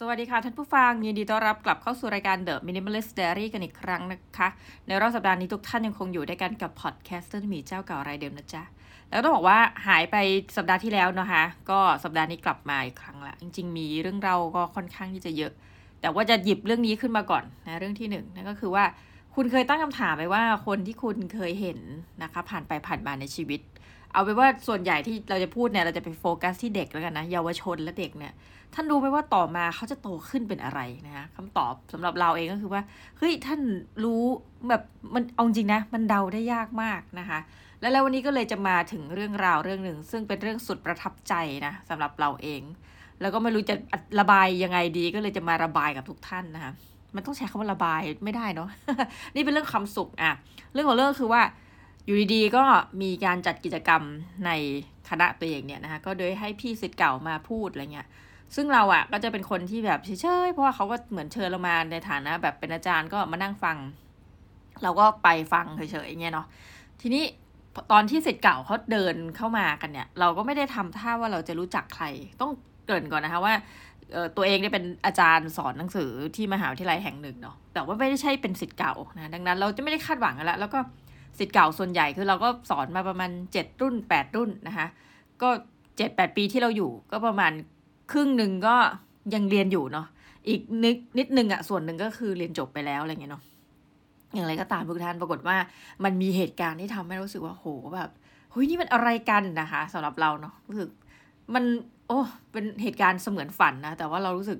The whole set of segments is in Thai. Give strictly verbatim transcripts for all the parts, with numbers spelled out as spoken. สวัสดีค่ะท่านผู้ฟังยินดีต้อนรับกลับเข้าสู่รายการ The Minimalist Diary กันอีกครั้งนะคะในรอบสัปดาห์นี้ทุกท่านยังคงอยู่ด้วยกันกับพอดแคสต์ที่มีเจ้าเก่ารายเดิมนะจ๊ะแล้วต้องบอกว่าหายไปสัปดาห์ที่แล้วนะคะก็สัปดาห์นี้กลับมาอีกครั้งละจริงๆมีเรื่องเราก็ค่อนข้างที่จะเยอะแต่ว่าจะหยิบเรื่องนี้ขึ้นมาก่อนนะเรื่องที่หนึ่ง นั่นก็คือว่าคุณเคยตั้งคำถามไหมว่าคนที่คุณเคยเห็นนะคะผ่านไปผ่านมาในชีวิตเอาเป็นว่าส่วนใหญ่ที่เราจะพูดเนี่ยเราจะไปโฟกัสที่เด็กแล้วกันนะเยาวชนและเด็กเนี่ยท่านรู้ไหมว่าต่อมาเขาจะโตขึ้นเป็นอะไรนะฮะคำตอบสำหรับเราเองก็คือว่าเฮ้ยท่านรู้แบบมันเอาจริงนะมันเดาได้ยากมากนะคะแล้วแล้ววันนี้ก็เลยจะมาถึงเรื่องราวเรื่องหนึ่งซึ่งเป็นเรื่องสุดประทับใจนะสำหรับเราเองแล้วก็ไม่รู้จะระบายยังไงดีก็เลยจะมาระบายกับทุกท่านนะคะมันต้องใช้คำว่าระบายไม่ได้เนาะ นี่เป็นเรื่องคำสุขอ่ะเรื่องของเรื่องคือว่าอยู่ดีๆก็มีการจัดกิจกรรมในคณะตัวเองเนี่ยนะคะก็โดยให้พี่ศิษย์เก่ามาพูดอะไรเงี้ยซึ่งเราอ่ะก็จะเป็นคนที่แบบเฉยๆเพราะว่าเขาก็เหมือนเชิญเรามาในฐานะแบบเป็นอาจารย์ก็มานั่งฟังเราก็ไปฟังเฉยๆอย่างเงี้ยเนาะทีนี้ตอนที่ศิษย์เก่าเขาเดินเข้ามากันเนี่ยเราก็ไม่ได้ทำท่าว่าเราจะรู้จักใครต้องเกริ่นก่อนนะคะว่าตัวเองเนี่ยเป็นอาจารย์สอนหนังสือที่มหาวิทยาลัยแห่งหนึ่งเนาะแต่ว่าไม่ได้ใช่เป็นศิษย์เก่านะดังนั้นเราจะไม่ได้คาดหวังกันแล้วแล้วก็ศิษย์เก่าส่วนใหญ่คือเราก็สอนมาประมาณเจ็ดรุ่นแปดรุ่นนะคะก็ เจ็ดแปด ปีที่เราอยู่ก็ประมาณครึ่งนึงก็ยังเรียนอยู่เนาะอีกนิดนิดนึงอ่ะส่วนนึงก็คือเรียนจบไปแล้วอะไรเงี้ยเนาะอย่างไรก็ตามทุกท่านปรากฏว่ามันมีเหตุการณ์ที่ทำให้รู้สึกว่าโหแบบเฮ้ยนี่มันอะไรกันนะคะสำหรับเราเนาะรู้สึกมันโอ้เป็นเหตุการณ์เสมือนฝันนะแต่ว่าเรารู้สึก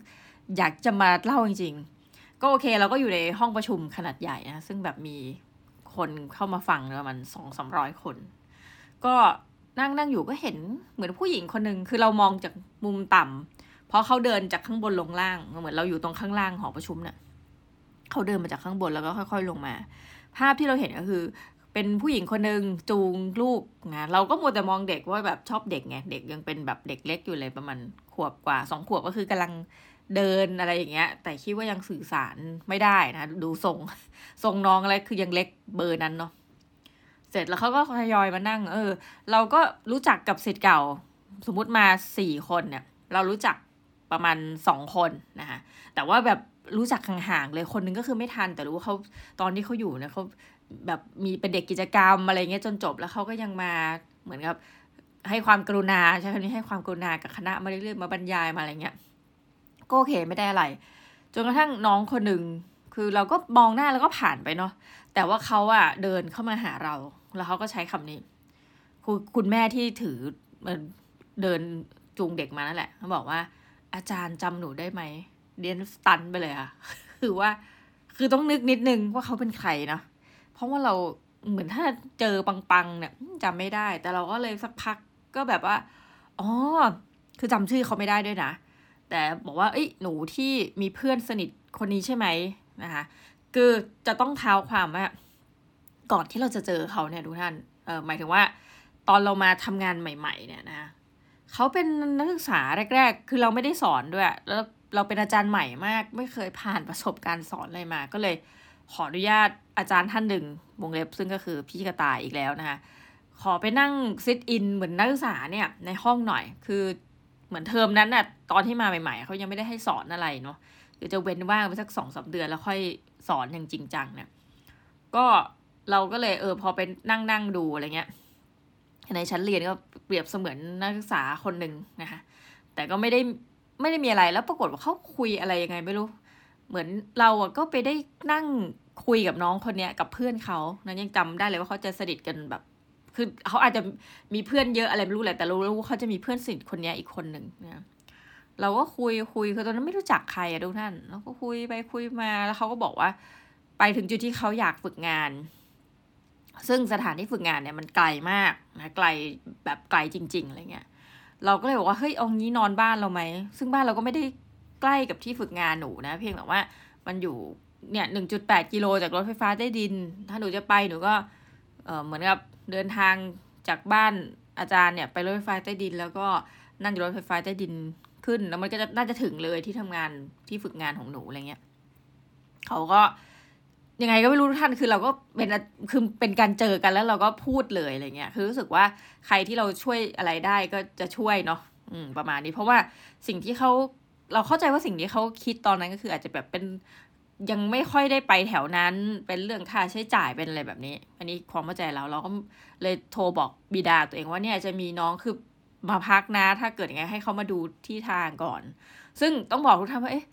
อยากจะมาเล่าจริงๆก็โอเคเราก็อยู่ในห้องประชุมขนาดใหญ่นะซึ่งแบบมีคนเข้ามาฟังประมาณ สองถึงสามร้อย คนก็นั่งนั่งอยู่ก็เห็นเหมือนผู้หญิงคนนึงคือเรามองจากมุมต่ำเพราะเขาเดินจากข้างบนลงล่างเหมือนเราอยู่ตรงข้างล่างหอประชุมเนี่ยเขาเดินมาจากข้างบนแล้วก็ค่อยๆลงมาภาพที่เราเห็นก็คือเป็นผู้หญิงคนนึงจูงลูกนะเราก็มัวแต่มองเด็กว่าแบบชอบเด็กไงเด็กยังเป็นแบบเด็กเล็กอยู่เลยประมาณขวบกว่าสองขวบก็คือกำลังเดินอะไรอย่างเงี้ยแต่คิดว่ายังสื่อสารไม่ได้นะดูทรงทรงน้องอะไรคือยังเล็กเบอร์นั้นเนาะเสร็จแล้วเขาก็ทยอยมานั่งเออเราก็รู้จักกับศิษย์เก่าสมมุติมาสี่คนเนี่ยเรารู้จักประมาณสองคนนะคะแต่ว่าแบบรู้จักห่างๆเลยคนนึงก็คือไม่ทันแต่รู้ว่าเขาตอนที่เขาอยู่เนี่ยเขาแบบมีเป็นเด็กกิจกรรมอะไรเงี้ยจนจบแล้วเขาก็ยังมาเหมือนกับให้ความกรุณาใช่คำนี้ให้ความกรุณากับคณะมาเรื่อยๆมาบรรยายมาอะไรเงี้ยก็โอเคไม่ได้อะไรจนกระทั่งน้องคนหนึ่งคือเราก็มองหน้าแล้วก็ผ่านไปเนาะแต่ว่าเขาอะเดินเข้ามาหาเราแล้วเขาก็ใช้คำนี้คือคุณแม่ที่ถือเดินจูงเด็กมานั่นแหละเขาบอกว่าอาจารย์จำหนูได้ไหมเรียนสตันไปเลยค่ะคือว่าคือต้องนึกนิดนึงว่าเขาเป็นใครเนาะเพราะว่าเราเหมือนถ้าเจอปังๆเนี่ยจำไม่ได้แต่เราก็เลยสักพักก็แบบว่าอ๋อคือจำชื่อเขาไม่ได้ด้วยนะแต่บอกว่าเอ้ยหนูที่มีเพื่อนสนิทคนนี้ใช่ไหมนะคะคือจะต้องเท้าความว่าก่อนที่เราจะเจอเขาเนี่ยทุกท่านเออหมายถึงว่าตอนเรามาทำงานใหม่ๆเนี่ยนะเขาเป็นนักศึกษาแรกๆคือเราไม่ได้สอนด้วยแล้วเราเป็นอาจารย์ใหม่มากไม่เคยผ่านประสบการณ์สอนอะไรมาก็เลยขออนุญาตอาจารย์ท่านหนึ่งวงเล็บซึ่งก็คือพี่กระต่ายอีกแล้วนะคะขอไปนั่งซิทอินเหมือนนักศึกษาเนี่ยในห้องหน่อยคือเหมือนเทอมนั้นน่ะตอนที่มาใหม่ๆเขายังไม่ได้ให้สอนอะไรเนาะเดี๋ยวจะเว้นว่างไปสัก สองถึงสาม เดือนแล้วค่อยสอนอย่างจริงจังเนี่ยก็เราก็เลยเออพอไปนั่งๆดูอะไรเงี้ยในชั้นเรียนก็เปรียบเสมือนนักศึกษาคนนึงนะคะแต่ก็ไม่ได้ไม่ได้มีอะไรแล้วปรากฏว่าเขาคุยอะไรยังไงไม่รู้เหมือนเราอ่ะก็ไปได้นั่งคุยกับน้องคนเนี้ยกับเพื่อนเขานะยังจำได้เลยว่าเขาจะสนิทกันแบบคือเขาอาจจะมีเพื่อนเยอะอะไรไม่รู้แหละแต่รู้ว่าเขาจะมีเพื่อนสนิทคนนี้อีกคนหนึ่งนะเราก็คุยคุยคือตอนนั้นไม่รู้จักใครอะทุกท่านเราก็คุยไปคุยมาแล้วเขาก็บอกว่าไปถึงจุดที่เขาอยากฝึกงานซึ่งสถานที่ฝึกงานเนี่ยมันไกลมากนะไกลแบบไกลจริงๆอะไรเงี้ยเราก็เลยบอกว่าเฮ้ยเอางี้นอนบ้านเราไหมซึ่งบ้านเราก็ไม่ได้ใกล้กับที่ฝึกงานหนูนะเพียงแต่ว่ามันอยู่เนี่ย หนึ่งจุดแปด กิโลจากรถไฟฟ้าใต้ดินถ้าหนูจะไปหนูก็เอ่อเหมือนกับเดินทางจากบ้านอาจารย์เนี่ยไปรถไฟใต้ดินแล้วก็นั่งรถไฟฟ้าใต้ดินขึ้นแล้วมันก็จะน่าจะถึงเลยที่ทำงานที่ฝึกงานของหนูอะไรเงี้ยเขาก็ยังไงก็ไม่รู้ทุกท่านคือเราก็เป็นคือเป็นการเจอกันแล้วเราก็พูดเลยอะไรเงี้ยคือรู้สึกว่าใครที่เราช่วยอะไรได้ก็จะช่วยเนาะอืมประมาณนี้เพราะว่าสิ่งที่เขา เราเข้าใจว่าสิ่งที่เขาคิดตอนนั้นก็คืออาจจะแบบเป็นยังไม่ค่อยได้ไปแถวนั้นเป็นเรื่องค่าใช้จ่ายเป็นอะไรแบบนี้อันนี้ความเข้าใจเราเราก็เลยโทรบอกบิดาตัวเองว่าเนี่ยจะมีน้องคือมาพักนะถ้าเกิดยังไงให้เขามาดูที่ทางก่อนซึ่งต้องบอกทุกท่านว่าเอ๊ะ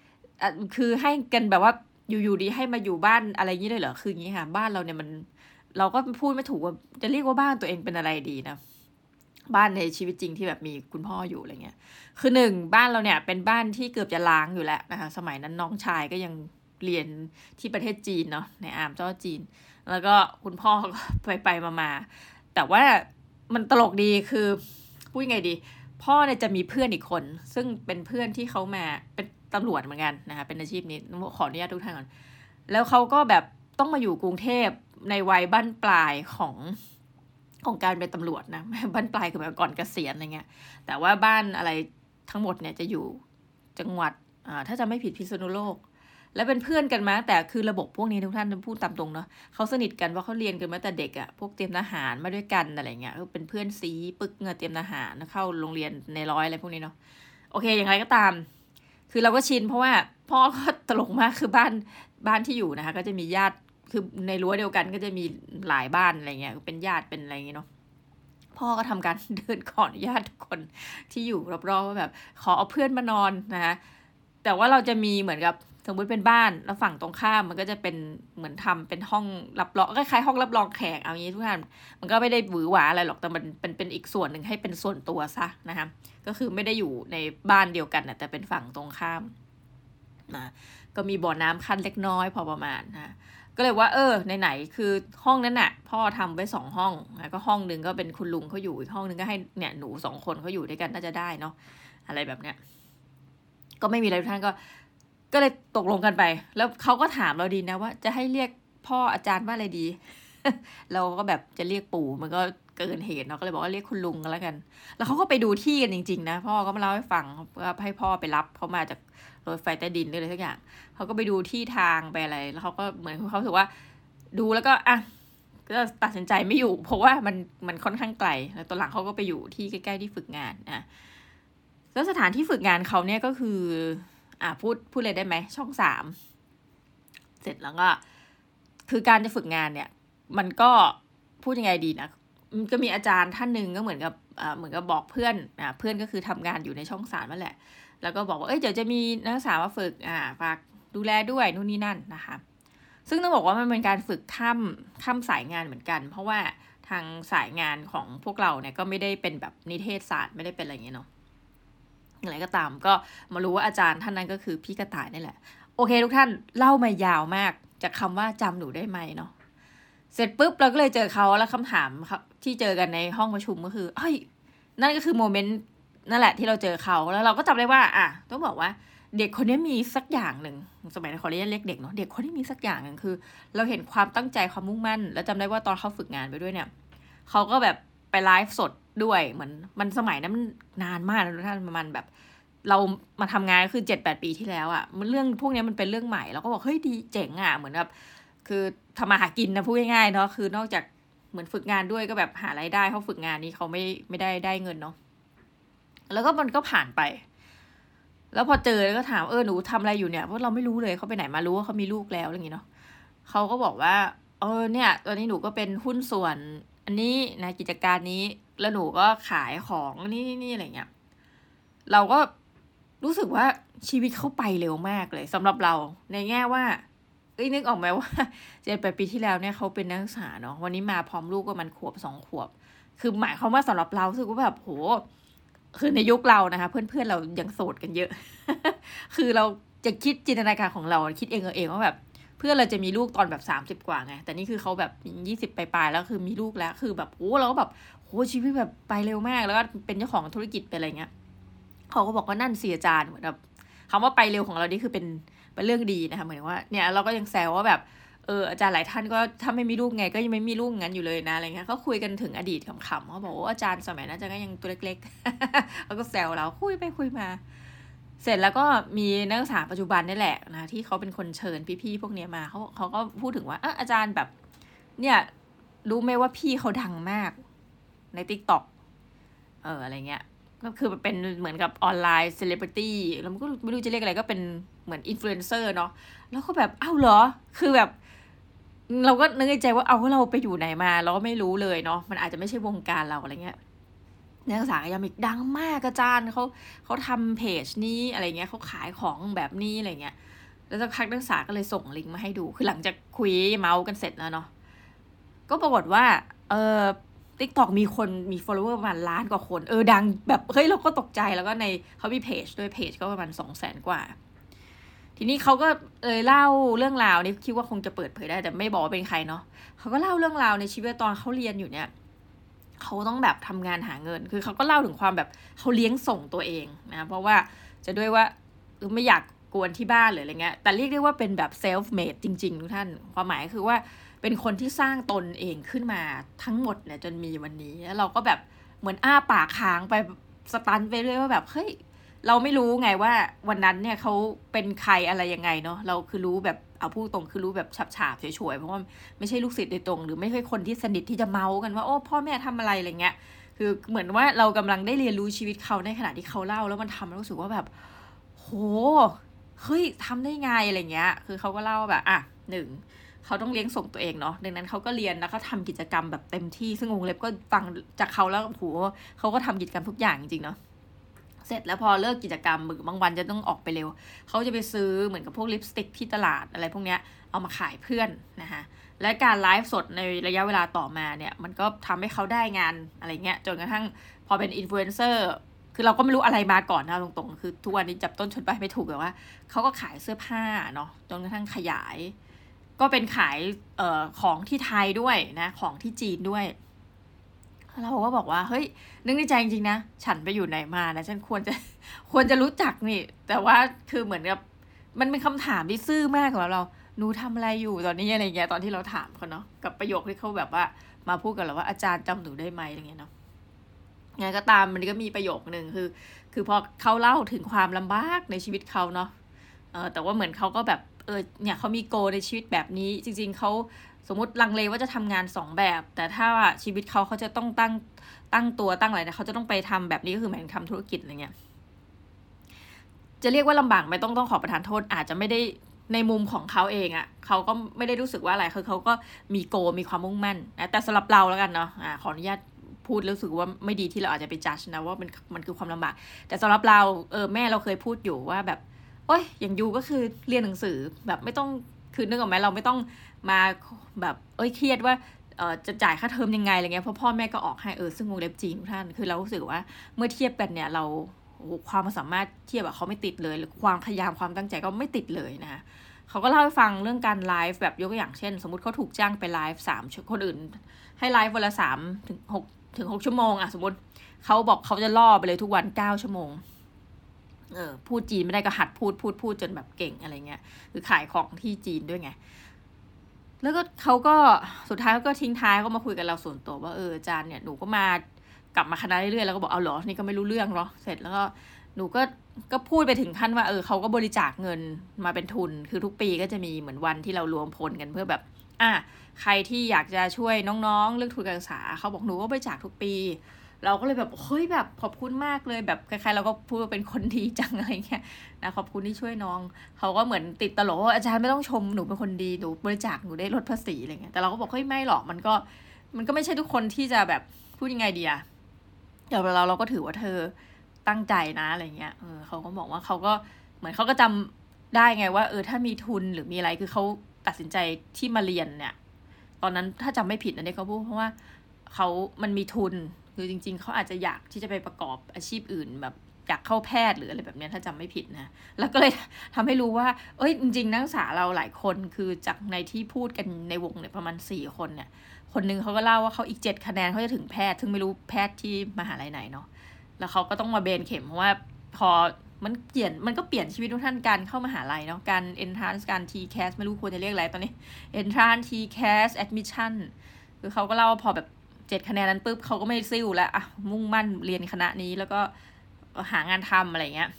คือให้กันแบบว่าอยู่ๆดีให้มาอยู่บ้านอะไรงี้เลยเหรอคืองี้ค่ะบ้านเราเนี่ยมันเราก็พูดไม่ถูกว่าจะเรียกว่าบ้านตัวเองเป็นอะไรดีนะบ้านในชีวิตจริงที่แบบมีคุณพ่ออยู่อะไรเงี้ยคือหนึ่งบ้านเราเนี่ยเป็นบ้านที่เกือบจะล้างอยู่แล้วนะคะสมัยนั้นน้องชายก็ยังเรียนที่ประเทศจีนเนาะในอาร์มเจ้าจีนแล้วก็คุณพ่อก็ไปไปมาๆแต่ว่ามันตลกดีคือพูดยังไงดีพ่อเนี่ยจะมีเพื่อนอีกคนซึ่งเป็นเพื่อนที่เขามาเป็นตำรวจเหมือนกันนะคะเป็นอาชีพนี้ขออนุญาตทุกท่านก่อนแล้วเขาก็แบบต้องมาอยู่กรุงเทพในวัยบั้นปลายของของการเป็นตำรวจนะบั้นปลายคือแบบก่อนเกษียณอะไรเงี้ยแต่ว่าบ้านอะไรทั้งหมดเนี่ยจะอยู่จังหวัดอ่าถ้าจะไม่ผิดพิษณุโลกและเป็นเพื่อนกันมาแต่คือระบบพวกนี้ทุกท่านพูดตามตรงเนาะเขาสนิทกันว่าเขาเรียนกันมาแต่เด็กอะพวกเตรียมทหารมาด้วยกันอะไรเงี้ยเป็นเพื่อนซีปึกเงือเตรียมทหารเข้าโรงเรียนในร้อยอะไรพวกนี้เนาะโอเคอย่างไรก็ตามคือเราก็ชินเพราะว่าพ่อก็ตลกมากคือบ้านบ้านที่อยู่นะคะก็จะมีญาติคือในรั้วเดียวกันก็จะมีหลายบ้านอะไรเงี้ยเป็นญาติเป็นอะไรเงี้ยเนาะพ่อก็ทำการเดินขออนุญาตทุกคนที่อยู่รอบๆว่าแบบขอเอาเพื่อนมานอนนะคะแต่ว่าเราจะมีเหมือนกับสมมติเป็นบ้านแล้วฝั่งตรงข้ามมันก็จะเป็นเหมือนทำเป็นห้องรับรองคล้ายๆห้องรับรองแขกเอางี้ทุกท่านมันก็ไม่ได้หวือหวาอะไรหรอกแต่มันเป็นเป็นอีกส่วนหนึ่งให้เป็นส่วนตัวซะนะคะก็คือไม่ได้อยู่ในบ้านเดียวกันนะแต่เป็นฝั่งตรงข้ามนะก็มีบ่อน้ำขั้นเล็กน้อยพอประมาณนะก็เลยว่าเออไหนๆคือห้องนั้นน่ะพ่อทำไว้สองห้องนะก็ห้องนึงก็เป็นคุณลุงเขาอยู่อีกห้องนึงก็ให้เนี่ยหนูสองคนเขาอยู่ด้วยกันน่าจะได้เนาะอะไรแบบเนี้ยก็ไม่มีอะไรทุกท่านก็ก็เลยตกลงกันไปแล้วเขาก็ถามเราดีนะว่าจะให้เรียกพ่ออาจารย์ว่าอะไรดี เราก็แบบจะเรียกปู่มันก็เกินเหตุเนาะก็เลยบอกว่าเรียกคุณลุงกันแล้วกันแล้วเขาก็ไปดูที่กันจริงๆนะพ่อก็มาเล่าให้ฟังว่าให้พ่อไปรับเขามาจากรถไฟใต้ดินหรืออะไรสักอย่างเขาก็ไปดูที่ทางไปอะไรแล้วเขาก็เหมือนเขาถือว่าดูแล้วก็อ่ะก็ตัดสินใจไม่อยู่เพราะว่ามันมันค่อนข้างไกลแล้วตอนหลังเขาก็ไปอยู่ที่ใกล้ๆที่ฝึกงานนะแล้วสถานที่ฝึกงานเขาเนี่ยก็คืออ่ะพูดพูดเลยได้ไหมช่องสามเสร็จแล้วก็คือการจะฝึกงานเนี่ยมันก็พูดยังไงดีนะมันก็มีอาจารย์ท่านหนึ่งก็เหมือนกับอ่าเหมือนกับบอกเพื่อนอ่าเพื่อนก็คือทำงานอยู่ในช่องสามนั่นแหละแล้วก็บอกว่าเอ้ยเดี๋ยวจะมีนักศึกษามาฝึกอ่าฝากดูแลด้วยนู่นนี่นั่นนะคะซึ่งต้องบอกว่ามันเป็นการฝึกข้ามข้ามสายงานเหมือนกันเพราะว่าทางสายงานของพวกเราเนี่ยก็ไม่ได้เป็นแบบนิเทศศาสตร์ไม่ได้เป็นอะไรอย่างเงี้ยเนาะอะไรก็ตามก็มารู้ว่าอาจารย์ท่านนั้นก็คือพี่กระต่ายนี่แหละโอเคทุกท่านเล่ามายาวมากจากคำว่าจำหนูได้ไหมเนาะเสร็จปุ๊บเราก็เลยเจอเขาแล้วคำถามที่เจอกันในห้องประชุมก็คือเฮ้ยนั่นก็คือโมเมนต์นั่นแหละที่เราเจอเขาแล้วเราก็จำได้ว่าอ่ะต้องบอกว่าเด็กคนนี้มีสักอย่างหนึ่งสมัยนั้นขอเรียกเล็กเด็กเนาะเด็กคนนี้มีสักอย่างหนึ่งคือเราเห็นความตั้งใจความมุ่งมั่นแล้วจำได้ว่าตอนเขาฝึกงานไปด้วยเนี่ยเขาก็แบบไปไลฟ์สดด้วยเหมือนมันสมัยนั้นนานมากนะทุกท่านประมาณแบบเรามาทำงานก็คือ เจ็ดแปด ปีที่แล้วอ่ะมันเรื่องพวกนี้มันเป็นเรื่องใหม่เราก็บอกเฮ้ยดีเจ๋งอ่ะเหมือนแบบคือทำมาหากินนะพูดง่ายๆเนาะคือนอกจากเหมือนฝึกงานด้วยก็แบบหารายได้เขาฝึกงานนี้เขาไม่ไม่ได้ได้เงินเนาะแล้วก็มันก็ผ่านไปแล้วพอเจอแล้วก็ถามเออหนูทำอะไรอยู่เนี่ยเพราะเราไม่รู้เลยเขาไปไหนมารู้ว่าเขามีลูกแล้วอะไรอย่างงี้เนาะเขาก็บอกว่าเออเนี่ยตอนนี้หนูก็เป็นหุ้นส่วนอันนี้นะกิจการนี้แล้วหนูก็ขายของนี่ๆๆอะไรเงี้ยเราก็รู้สึกว่าชีวิตเข้าไปเร็วมากเลยสำหรับเราในแง่ว่าเอ้ยนึกออกไหมว่าเจ็ดแปดปีที่แล้วเนี่ยเขาเป็นนักศึกษาเนาะวันนี้มาพร้อมลูกประมาณขวบสองขวบคือหมายความว่าสำหรับเรารู้สึกว่าแบบโหคือในยุคเรานะคะเพื่อนๆเรายังโสดกันเยอะ คือเราจะคิดจินตนาการของเราคิดเองเออเองว่าแบบเพื่อนเราจะมีลูกตอนแบบสามสิบกว่าไงแต่นี่คือเขาแบบยี่สิบปลายๆแล้วคือมีลูกแล้วคือแบบโอ้เราก็แบบโอ้ชีวิตแบบไปเร็วมากแล้วก็เป็นเจ้าของธุรกิจเป็นอะไรเงี้ยเขาก็บอกว่านั่นสิอาจารย์เหมือนแบบคำว่าไปเร็วของเรานี่คือเป็นเป็นเรื่องดีนะคะเหมือนว่าเนี่ยเราก็ยังแซวว่าแบบเอออาจารย์หลายท่านก็ถ้าไม่มีลูกไงก็ยังไม่มีลูกงั้นอยู่เลยนะอะไรเงี้ยเขาคุยกันถึงอดีตขำๆเขาบอกว่าอาจารย์สมัยนั้นอาจารย์ก็ยังตัวเล็กๆเขาก็แซวเราคุยไปคุยมาเสร็จแล้วก็มีนักศึกษาปัจจุบันนี่แหละนะที่เขาเป็นคนเชิญพี่ๆพวกนี้มาเขาเขาก็พูดถึงว่าเอออาจารย์แบบเนี่ยรู้ไหมว่าพี่เขาดังมากใน TikTok เอออะไรเงี้ย ก็คือเป็นเหมือนกับออนไลน์เซเลบริตี้แล้วมันก็ไม่รู้จะเรียกอะไรก็เป็นเหมือนอินฟลูเอนเซอร์เนาะแล้วก็แบบอ้าวเหรอคือแบบเราก็นึกในใจว่าเอาเราไปอยู่ไหนมาเราก็ไม่รู้เลยเนาะมันอาจจะไม่ใช่วงการเราอะไรเงี้ยนักศึกษาก็ยังดังมากอาจารย์เขาเขาทำเพจนี้อะไรเงี้ยเขาขายของแบบนี้อะไรเงี้ยแล้วสักพักนักศึกษาก็เลยส่งลิงก์มาให้ดูคือหลังจากคุยเมาส์กันเสร็จแล้วเนาะก็ปรากฏว่าเออTikTok มีคนมี follower ประมาณล้านกว่าคนเออดังแบบเฮ้ยเราก็ตกใจแล้วก็ในเขามีเพจด้วยเพจก็ประมาณ สองแสน กว่าทีนี้เขาก็เอ่ยเล่าเรื่องราวนี่คิดว่าคงจะเปิดเผยได้แต่ไม่บอกว่าเป็นใครเนาะเขาก็เล่าเรื่องราวในชีวิตตอนเขาเรียนอยู่เนี่ยเขาต้องแบบทำงานหาเงินคือเขาก็เล่าถึงความแบบเขาเลี้ยงส่งตัวเองนะเพราะว่าจะด้วยว่าไม่อยากกวนที่บ้านหรืออะไรเงี้ยแต่เรียกได้ว่าเป็นแบบ self made จริงๆทุกท่านความหมายคือว่าเป็นคนที่สร้างตนเองขึ้นมาทั้งหมดเนี่ยจนมีวันนี้แล้วเราก็แบบเหมือนอ้าปากค้างไปสตันไปเรื่อยว่าแบบเฮ้ยเราไม่รู้ไงว่าวันนั้นเนี่ยเขาเป็นใครอะไรยังไงเนาะเราคือรู้แบบเอาพูดตรงคือรู้แบบฉับฉาบเฉยๆเพราะว่าไม่ใช่ลูกศิษย์โดยตรงหรือไม่ใช่คนที่สนิทที่จะเมาส์กันว่าโอ้พ่อแม่ทำอะไรอะไรเงี้ยคือเหมือนว่าเรากำลังได้เรียนรู้ชีวิตเขาในขณะที่เขาเล่าแล้วมันทำให้รู้สึกว่าแบบโหเฮ้ยทำได้ไงอะไรเงี้ยคือเขาก็เล่าแบบอ่ะหนึ่งเขาต้องเลี้ยงส่งตัวเองเนาะดังนั้นเขาก็เรียนแล้วก็ทำกิจกรรมแบบเต็มที่ซึ่งวงเล็บก็ฟังจากเขาแล้วโหเขาก็ทำกิจกรรมทุกอย่างจริงๆเนาะเสร็จแล้วพอเลิกกิจกรรมบางวันจะต้องออกไปเร็วเขาจะไปซื้อเหมือนกับพวกลิปสติกที่ตลาดอะไรพวกเนี้ยเอามาขายเพื่อนนะคะและการไลฟ์สดในระยะเวลาต่อมาเนี่ยมันก็ทำให้เขาได้งานอะไรเงี้ยจนกระทั่งพอเป็นอินฟลูเอนเซอร์คือเราก็ไม่รู้อะไรมาก่อนนะตรงๆคือทุกวันนี้จับต้นชนปลายไม่ถูกเลยว่าเขาก็ขายเสื้อผ้าเนาะจนกระทั่งขยายก็เป็นขายเอ่อของที่ไทยด้วยนะของที่จีนด้วยเราก็บอกว่าเฮ้ยนึกในใจจริงๆนะฉันไปอยู่ไหนมานะฉันควรจะควรจะรู้จักนี่แต่ว่าคือเหมือนกับมันเป็นคำถามที่ซื่อมากของเราหนูทำอะไรอยู่ตอนนี้อะไรเงี้ยตอนที่เราถามเขาเนาะกับประโยคที่เขาแบบว่ามาพูดกับเราว่าอาจารย์จำหนูได้ไหมอะไรเงี้ยเนาะไงก็ตามมันก็มีประโยคนึงคือคือพอเขาเล่าถึงความลำบากในชีวิตเขาเนาะเออแต่ว่าเหมือนเขาก็แบบเออเนี่ยเขามีโกในชีวิตแบบนี้จริงๆเขาสมมติลังเลว่าจะทำงานสองแบบแต่ถ้าชีวิตเขาเขาจะต้องตั้งตั้งตัวตั้งอะไรนะเขาจะต้องไปทำแบบนี้ก็คือหมายถึงทำธุรกิจอะไรเงี้ยจะเรียกว่าลำบากไหมต้องต้องขอประทานโทษอาจจะไม่ได้ในมุมของเขาเองอะเขาก็ไม่ได้รู้สึกว่าอะไรคือเขาก็มีโกมีความมุ่งมั่นนะแต่สำหรับเราแล้วกันเนาะอ่าขออนุญาตพูดแล้วรู้สึกว่าไม่ดีที่เราอาจจะไปจัดนะว่ามันมันคือความลำบากแต่สำหรับเราเออแม่เราเคยพูดอยู่ว่าแบบโอ้ยอย่างยูก็คือเรียนหนังสือแบบไม่ต้องคือนึกออกไหมเราไม่ต้องมาแบบเอ้ยเครียดว่าเอ่อจะจ่ายค่าเทอมยังไงอะไรเงี้ยเพราะพ่อแม่ก็ออกให้เออซึ่งวงเล็บจีนท่านคือเรารู้สึกว่าเมื่อเทียบกันเนี่ยเราความสามารถเทียบกับเขาไม่ติดเลยหรือความพยายามความตั้งใจก็ไม่ติดเลยนะคะเขาก็เล่าให้ฟังเรื่องการไลฟ์แบบยกตัวอย่างเช่นสมมติเขาถูกจ้างไปไลฟ์สามคนอื่นให้ไลฟ์วันละสามถึงหกถึงหกชั่วโมงอะสมมติเขาบอกเขาจะล่อไปเลยทุกวันเก้าชั่วโมงเออพูดจีนไม่ได้ก็หัดพูดพูดพูดจนแบบเก่งอะไรเงี้ยคือขายของที่จีนด้วยไงแล้วก็เขาก็สุดท้ายเขาก็ทิ้งท้ายก็มาคุยกับเราส่วนตัวว่าเอออาจารย์เนี่ยหนูก็มากลับมาคณะเรื่อยๆแล้วก็บอกเอาเหรอนี่ก็ไม่รู้เรื่องหรอเสร็จแล้วก็หนูก็ก็พูดไปถึงขั้นว่าเออเขาก็บริจาคเงินมาเป็นทุนคือทุกปีก็จะมีเหมือนวันที่เรารวมพลกันเพื่อแบบอ่ะใครที่อยากจะช่วยน้องๆเรื่องทุนการศึกษาเขาบอกหนูก็บริจาคทุกปีเราก็เลยแบบเฮ้ยแบบขอบคุณมากเลยแบบคล้ายๆเราก็พูดว่าเป็นคนดีจังอะไรเงี้ยนะขอบคุณที่ช่วยน้องเขาก็เหมือนติดตลกอาจารย์ไม่ต้องชมหนูเป็นคนดีหนูบริจาคหนูได้ลดภาษีอะไรเงี้ยแต่เราก็บอกเฮ้ยไม่หรอกมันก็มันก็ไม่ใช่ทุกคนที่จะแบบพูดยังไงดีอะเดี๋ยวเราเราก็ถือว่าเธอตั้งใจนะอะไรเงี้ยเออเขาก็บอกว่าเขาก็เหมือนเขาก็จำได้ไงว่าเออถ้ามีทุนหรือมีอะไรคือเขาตัดสินใจที่มาเรียนเนี่ยตอนนั้นถ้าจำไม่ผิดนะเนี่ยเขาพูดเพราะว่าเขามันมีทุนคือจริงๆเขาอาจจะอยากที่จะไปประกอบอาชีพอื่นแบบอยากเข้าแพทย์หรืออะไรแบบนี้ถ้าจำไม่ผิดนะแล้วก็เลยทำให้รู้ว่าเอ้ยจริงๆนักศึกษาเราหลายคนคือจากในที่พูดกันในวงเนี่ยประมาณสี่คนเนี่ยคนนึงเขาก็เล่าว่าเขาอีกเจ็ดคะแนนเขาจะถึงแพทย์ซึ่งไม่รู้แพทย์ที่มหาลัยไหนเนาะแล้วเขาก็ต้องมาเบนเข็มเพราะว่าพอมันเปลี่ยนมันก็เปลี่ยนชีวิตทุกท่านการเข้ามหาลัยเนาะการ entrance การ tcas ไม่รู้ควรจะเรียกอะไรตอนนี้ entrance tcas admission คือเขาก็เล่าว่าพอแบบเจ็ดคะแนนนั้นปุ๊บเขาก็ไม่ซิ่วแล้วอ่ะมุ่งมั่นเรียนคณะนี้แล้วก็หางานทำอะไรเงี้ย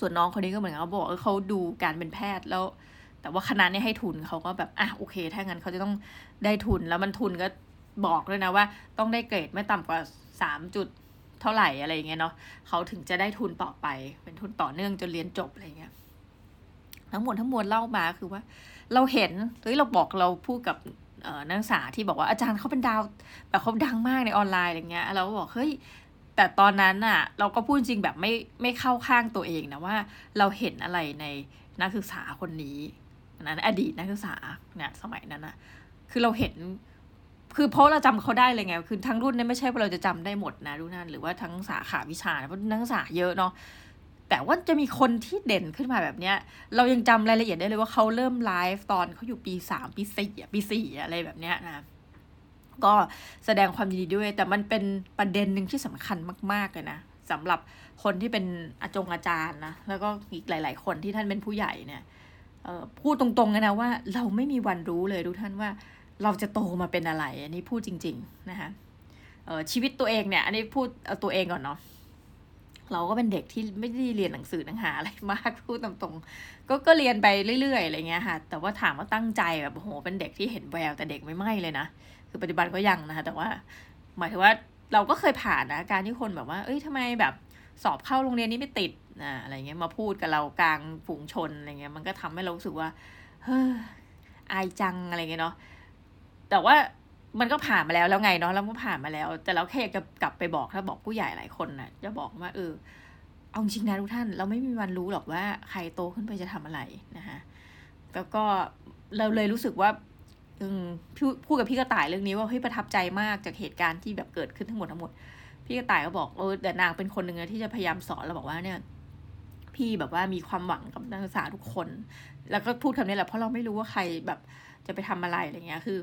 ส่วนน้องคนนี้ก็เหมือนเขาบอกเออเขาดูการเป็นแพทย์แล้วแต่ว่าคณะนี้ให้ทุนเขาก็แบบอ่ะโอเคถ้างั้นเขาจะต้องได้ทุนแล้วมันทุนก็บอกด้วยนะว่าต้องได้เกรดไม่ต่ำกว่า สามจุด เท่าไหร่อะไรอย่างเงี้ยเนาะเขาถึงจะได้ทุนต่อไปเป็นทุนต่อเนื่องจนเรียนจบอะไรเงี้ยทั้งหมดทั้งมวลเล่ามาคือว่าเราเห็นเฮ้ยเราบอกเราพูดกับนักศึกษาที่บอกว่าอาจารย์เขาเป็นดาวแบบเขาดังมากในออนไลน์อะไรเงี้ยเราก็บอกเฮ้ยแต่ตอนนั้นน่ะเราก็พูดจริงแบบไม่ไม่เข้าข้างตัวเองนะว่าเราเห็นอะไรในนักศึกษาคนนี้นั้นอดีตนักศึกษาเนี่ยสมัยนั้นน่ะคือเราเห็นคือเพราะเราจำเขาได้เลยไงคือทั้งรุ่นเนี่ยไม่ใช่ว่าเราจะจำได้หมดนะรุ่นนั้นหรือว่าทั้งสาขาวิชาเพราะนักศึกษาเยอะเนาะแต่ว่าจะมีคนที่เด่นขึ้นมาแบบเนี้ยเรายังจำรายละเอียดได้เลยว่าเขาเริ่มไลฟ์ตอนเขาอยู่ปีสามปีสี่ปีสี่อะไรแบบเนี้ยนะก็แสดงความยินดีด้วยแต่มันเป็นประเด็นหนึ่งที่สำคัญมากๆเลยนะสำหรับคนที่เป็นอาจงอาจารย์นะแล้วก็อีกหลายๆคนที่ท่านเป็นผู้ใหญ่เนี่ยพูดตรงๆเลยนะว่าเราไม่มีวันรู้เลยทุกท่านว่าเราจะโตมาเป็นอะไรอันนี้พูดจริงๆนะคะชีวิตตัวเองเนี่ยอันนี้พูดเอาตัวเองก่อนเนาะเราก็เป็นเด็กที่ไม่ได้เรียนหนังสือหนังหาอะไรมากพูดตรงๆก็ก็เรียนไปเรื่อยๆอะไรเงี้ยค่ะแต่ว่าถามว่าตั้งใจแบบโอ้โหเป็นเด็กที่เห็นแววแต่เด็กไม่ไม่เลยนะคือปัจจุบันก็ยังนะคะแต่ว่าหมายถึงว่าเราก็เคยผ่านนะการที่คนแบบว่าเอ้ยทำไมแบบสอบเข้าโรงเรียนนี้ไม่ติดอ่าอะไรเงี้ยมาพูดกับเรากลางฝูงชนอะไรเงี้ยมันก็ทำให้เรารู้สึกว่าเฮ้ออายจังอะไรเงี้ยเนาะแต่ว่ามันก็ผ่านมาแล้วแล้วไงเนาะเราก็ผ่านมาแล้วแต่เราแค่อยากจะกลับไปบอกถ้าบอกผู้ใหญ่หลายคนน่ะจะบอกว่าเออเอาจริงนะทุกท่านเราไม่มีวันรู้หรอกว่าใครโตขึ้นไปจะทำอะไรนะคะแล้วก็เราเลยรู้สึกว่าอืมพูดกับพี่กระต่ายเรื่องนี้ว่าเฮ้ยประทับใจมากจากเหตุการณ์ที่แบบเกิดขึ้นทั้งหมดทั้งหมดพี่กระต่ายก็บอกเออแต่นางเป็นคนหนึ่งนะที่จะพยายามสอนเราบอกว่าเนี่ยพี่แบบว่ามีความหวังกับนักศึกษาทุกคนแล้วก็พูดคำนี้แหละเพราะเราไม่รู้ว่าใครแบบจะไปทำอะไรอะไรเงี้ยคือ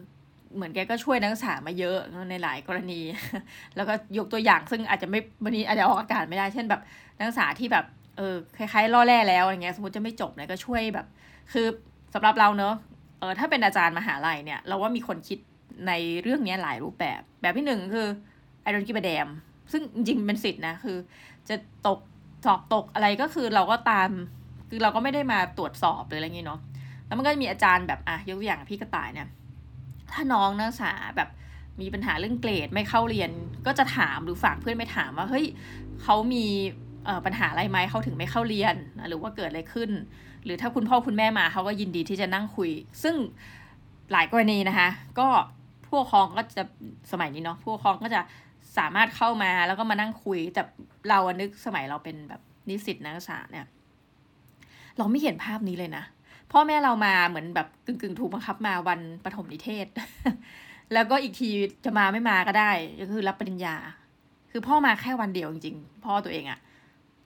เหมือนแกก็ช่วยนักศึกษามาเยอะในหลายกรณีแล้วก็ยกตัวอย่างซึ่งอาจจะไม่วันนี้อาจจะออกอากาศไม่ได้เช่นแบบนักศึกษาที่แบบเออคล้ายๆล่อแร่แล้วอะไรเงี้ยสมมติจะไม่จบเนี่ยก็ช่วยแบบคือสำหรับเราเนอะเออถ้าเป็นอาจารย์มหาลัยเนี่ยเราว่ามีคนคิดในเรื่องนี้หลายรูปแบบแบบที่หนึ่งคือไอดอนกิบแดมซึ่งจริงเป็นสิทธิ์นะคือจะตกสอบตกอะไรก็คือเราก็ตามคือเราก็ไม่ได้มาตรวจสอบหรืออะไรเงี้ยเนาะแล้วมันก็มีอาจารย์แบบอ่ะยกตัวอย่างพี่กระต่ายเนี่ยถ้าน้องนักศึกษาแบบมีปัญหาเรื่องเกรดไม่เข้าเรียนก็จะถามหรือฝากเพื่อนไปถามว่าเฮ้ยเขามีปัญหาอะไรไหมเขาถึงไม่เข้าเรียนหรือว่าเกิดอะไรขึ้นหรือถ้าคุณพ่อคุณแม่มาเขาก็ยินดีที่จะนั่งคุยซึ่งหลายกรณีนะคะก็ผู้ปกครองก็จะสมัยนี้เนาะผู้ปกครองก็จะสามารถเข้ามาแล้วก็มานั่งคุยแต่เราอะนึกสมัยเราเป็นแบบนิสิตนักศึกษาเนี่ยเราไม่เห็นภาพนี้เลยนะพ่อแม่เรามาเหมือนแบบกึ่งๆถูกบังคับมาวันปฐมนิเทศ แล้วก็อีกทีจะมาไม่มาก็ได้ก็คือรับปริญญาคือพ่อมาแค่วันเดียวจริงๆพ่อตัวเองอะ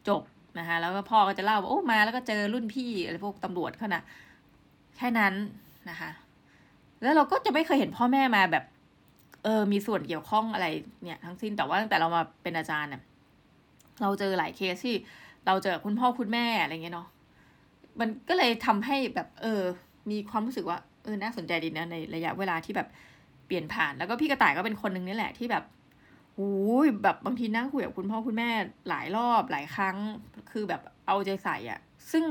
จบนะคะแล้วก็พ่อก็จะเล่าว่าโอ้มาแล้วก็เจอรุ่นพี่อะไรพวกตำรวจเขานะแค่นั้นนะคะแล้วเราก็จะไม่เคยเห็นพ่อแม่มาแบบเออมีส่วนเกี่ยวข้องอะไรเนี่ยทั้งสิ้นแต่ว่าตั้งแต่เรามาเป็นอาจารย์เนี่ยเราเจอหลายเคสที่เราเจอคุณพ่อคุณแม่อะไรเงี้ยเนาะมันก็เลยทำให้แบบเออมีความรู้สึกว่าเออน่าสนใจดีนะในระยะเวลาที่แบบเปลี่ยนผ่านแล้วก็พี่กระต่ายก็เป็นคนหนึ่งนี่แหละที่แบบโอ้ยแบบบางทีนั่งคุยกับคุณพ่อคุณแม่หลายรอบหลายครั้งคือแบบเอาใจใส่อะซึ่ง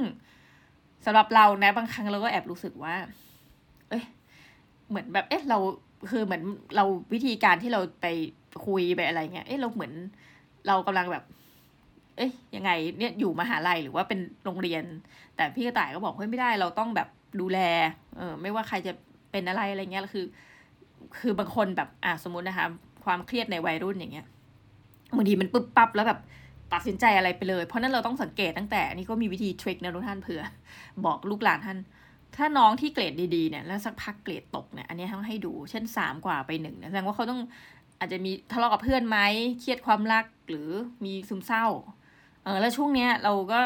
สำหรับเรานะบางครั้งเราก็แอบรู้สึกว่าเอ้ยเหมือนแบบเอ๊ะเราคือเหมือนเราวิธีการที่เราไปคุยไปอะไรเงี้ยเอ๊ะเราเหมือนเรากำลังแบบเอ๊ยยังไงเนี่ยอยู่มหาลัยหรือว่าเป็นโรงเรียนแต่พี่กระต่ายก็บอกเฮ้ยไม่ได้เราต้องแบบดูแลเออไม่ว่าใครจะเป็นอะไรอะไรเงี้ยคือคือบางคนแบบอ่ะสมมุตินะคะความเครียดในวัยรุ่นอย่างเงี้ยบางทีมันปึ๊บปั๊บแล้วแบบตัดสินใจอะไรไปเลยเพราะนั้นเราต้องสังเกตตั้งแต่อันนี้ก็มีวิธีทริคนะทุกท่านเผื่อบอกลูกหลานท่านถ้าน้องที่เกรดดีๆเนี่ยแล้วสักพักเกรดตกเนี่ยอันนี้ต้องให้ดูเช่นสามกว่าไปหนึ่งเนี่ยแสดงว่าเขาต้องอาจจะมีทะเลาะกับเพื่อนมั้ยเครียดความรักหรือมีซึมเศร้าเออแล้วช่วงเนี้ยเราก็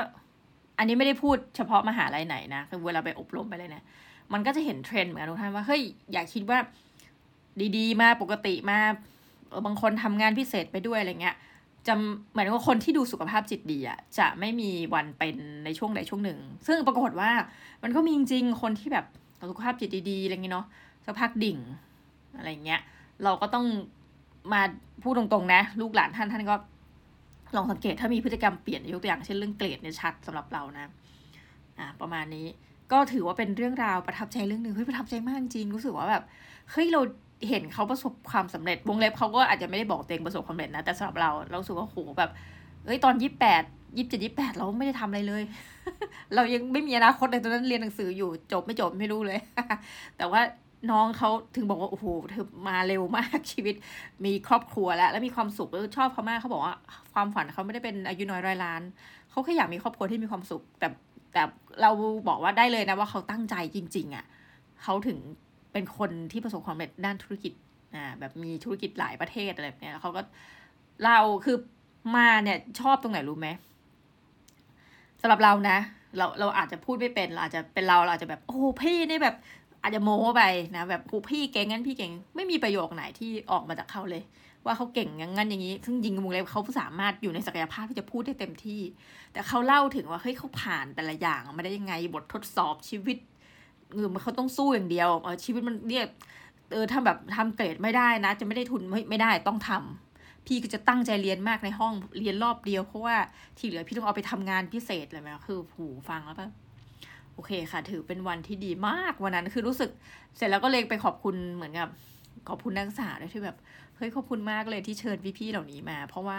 อันนี้ไม่ได้พูดเฉพาะมหาลัยไหนนะคือเวลาไปอบรมไปเลยนะมันก็จะเห็นเทรนด์เหมือนกันทุกท่านว่าเฮ้ยอย่าคิดว่าดีๆมาปกติมาเออบางคนทำงานพิเศษไปด้วยอะไรเงี้ยจะเหมือนว่าคนที่ดูสุขภาพจิตดีอ่ะจะไม่มีวันเป็นในช่วงใดช่วงหนึ่งซึ่งปรากฏว่ามันก็มีจริงๆคนที่แบบสุขภาพจิตดีๆอะไรเงี้ยเนาะสักพักดิ่งอะไรเงี้ยเราก็ต้องมาพูดตรงๆนะลูกหลานท่านท่านก็ลองสังเกตถ้ามีพฤติกรรมเปลี่ยนยกตัวอย่างเช่นเรื่องเกรดเนี่ยชัดสำหรับเรานะอ่าประมาณนี้ก็ถือว่าเป็นเรื่องราวประทับใจเรื่องนึงเฮ้ยประทับใจมากจริงรู้สึกว่าแบบเฮ้ยเรา เห็นเขาประสบความสำเร็จวงเล็บเขาก็อาจจะไม่ได้บอกตัวเองประสบความสำเร็จนะแต่สำหรับเราเราสึกว่าโหแบบเอ้ยตอนยี่สิบแปดยี่สิบเจ็ดยี่สิบแปดเราไม่ได้ทำอะไรเลย เรายังไม่มีอนาคตเลยตอนนั้นเรียนหนังสืออยู่จบไม่จบไม่รู้เลย แต่ว่าน้องเขาถึงบอกว่าโอ้โหเธอมาเร็วมากชีวิตมีครอบครัวแล้วแล้วมีความสุขแล้วชอบเขามากเขาบอกว่าความฝันเขาไม่ได้เป็นอายุน้อยร้อยล้านเขาแค่อยากมีครอบครัวที่มีความสุขแต่แต่เราบอกว่าได้เลยนะว่าเขาตั้งใจจริงๆอ่ะเขาถึงเป็นคนที่ประสบความสำเร็จด้านธุรกิจอ่าแบบมีธุรกิจหลายประเทศอะไรแบบเนี้ยเขาก็เราคือมาเนี่ยชอบตรงไหนรู้ไหมสำหรับเรานะเราเราอาจจะพูดไม่เป็นเราอาจจะเป็นเราเราอาจจะแบบโอ้พี่นี่แบบอาจจะโม้ไปนะแบบครูพี่เก่งงั้นพี่เก่งไม่มีประโยคไหนที่ออกมาจากเขาเลยว่าเขาเก่งอย่างงั้นอย่างนี้ซึ่งจริงๆวงเล็บเขาสามารถอยู่ในศักยภาพที่จะพูดได้เต็มที่แต่เขาเล่าถึงว่าเฮ้ยเขาผ่านแต่ละอย่างมาได้ยังไงบททดสอบชีวิตเออมันเขาต้องสู้อย่างเดียวเออชีวิตมันเนี่ยเออทำแบบทำเกรดไม่ได้นะจะไม่ได้ทุนไม่ไม่ได้ต้องทำพี่ก็จะตั้งใจเรียนมากในห้องเรียนรอบเดียวเพราะว่าที่เหลือพี่ต้องเอาไปทำงานพิเศษอะไรแบบคือหูฟังแล้วป่ะโอเคค่ะถือเป็นวันที่ดีมากวันนั้นคือรู้สึกเสร็จแล้วก็เลยไปขอบคุณเหมือนกับขอบคุณนักศึกษาด้วยที่แบบเฮ้ยขอบคุณมากเลยที่เชิญพี่ๆเหล่านี้มาเพราะว่า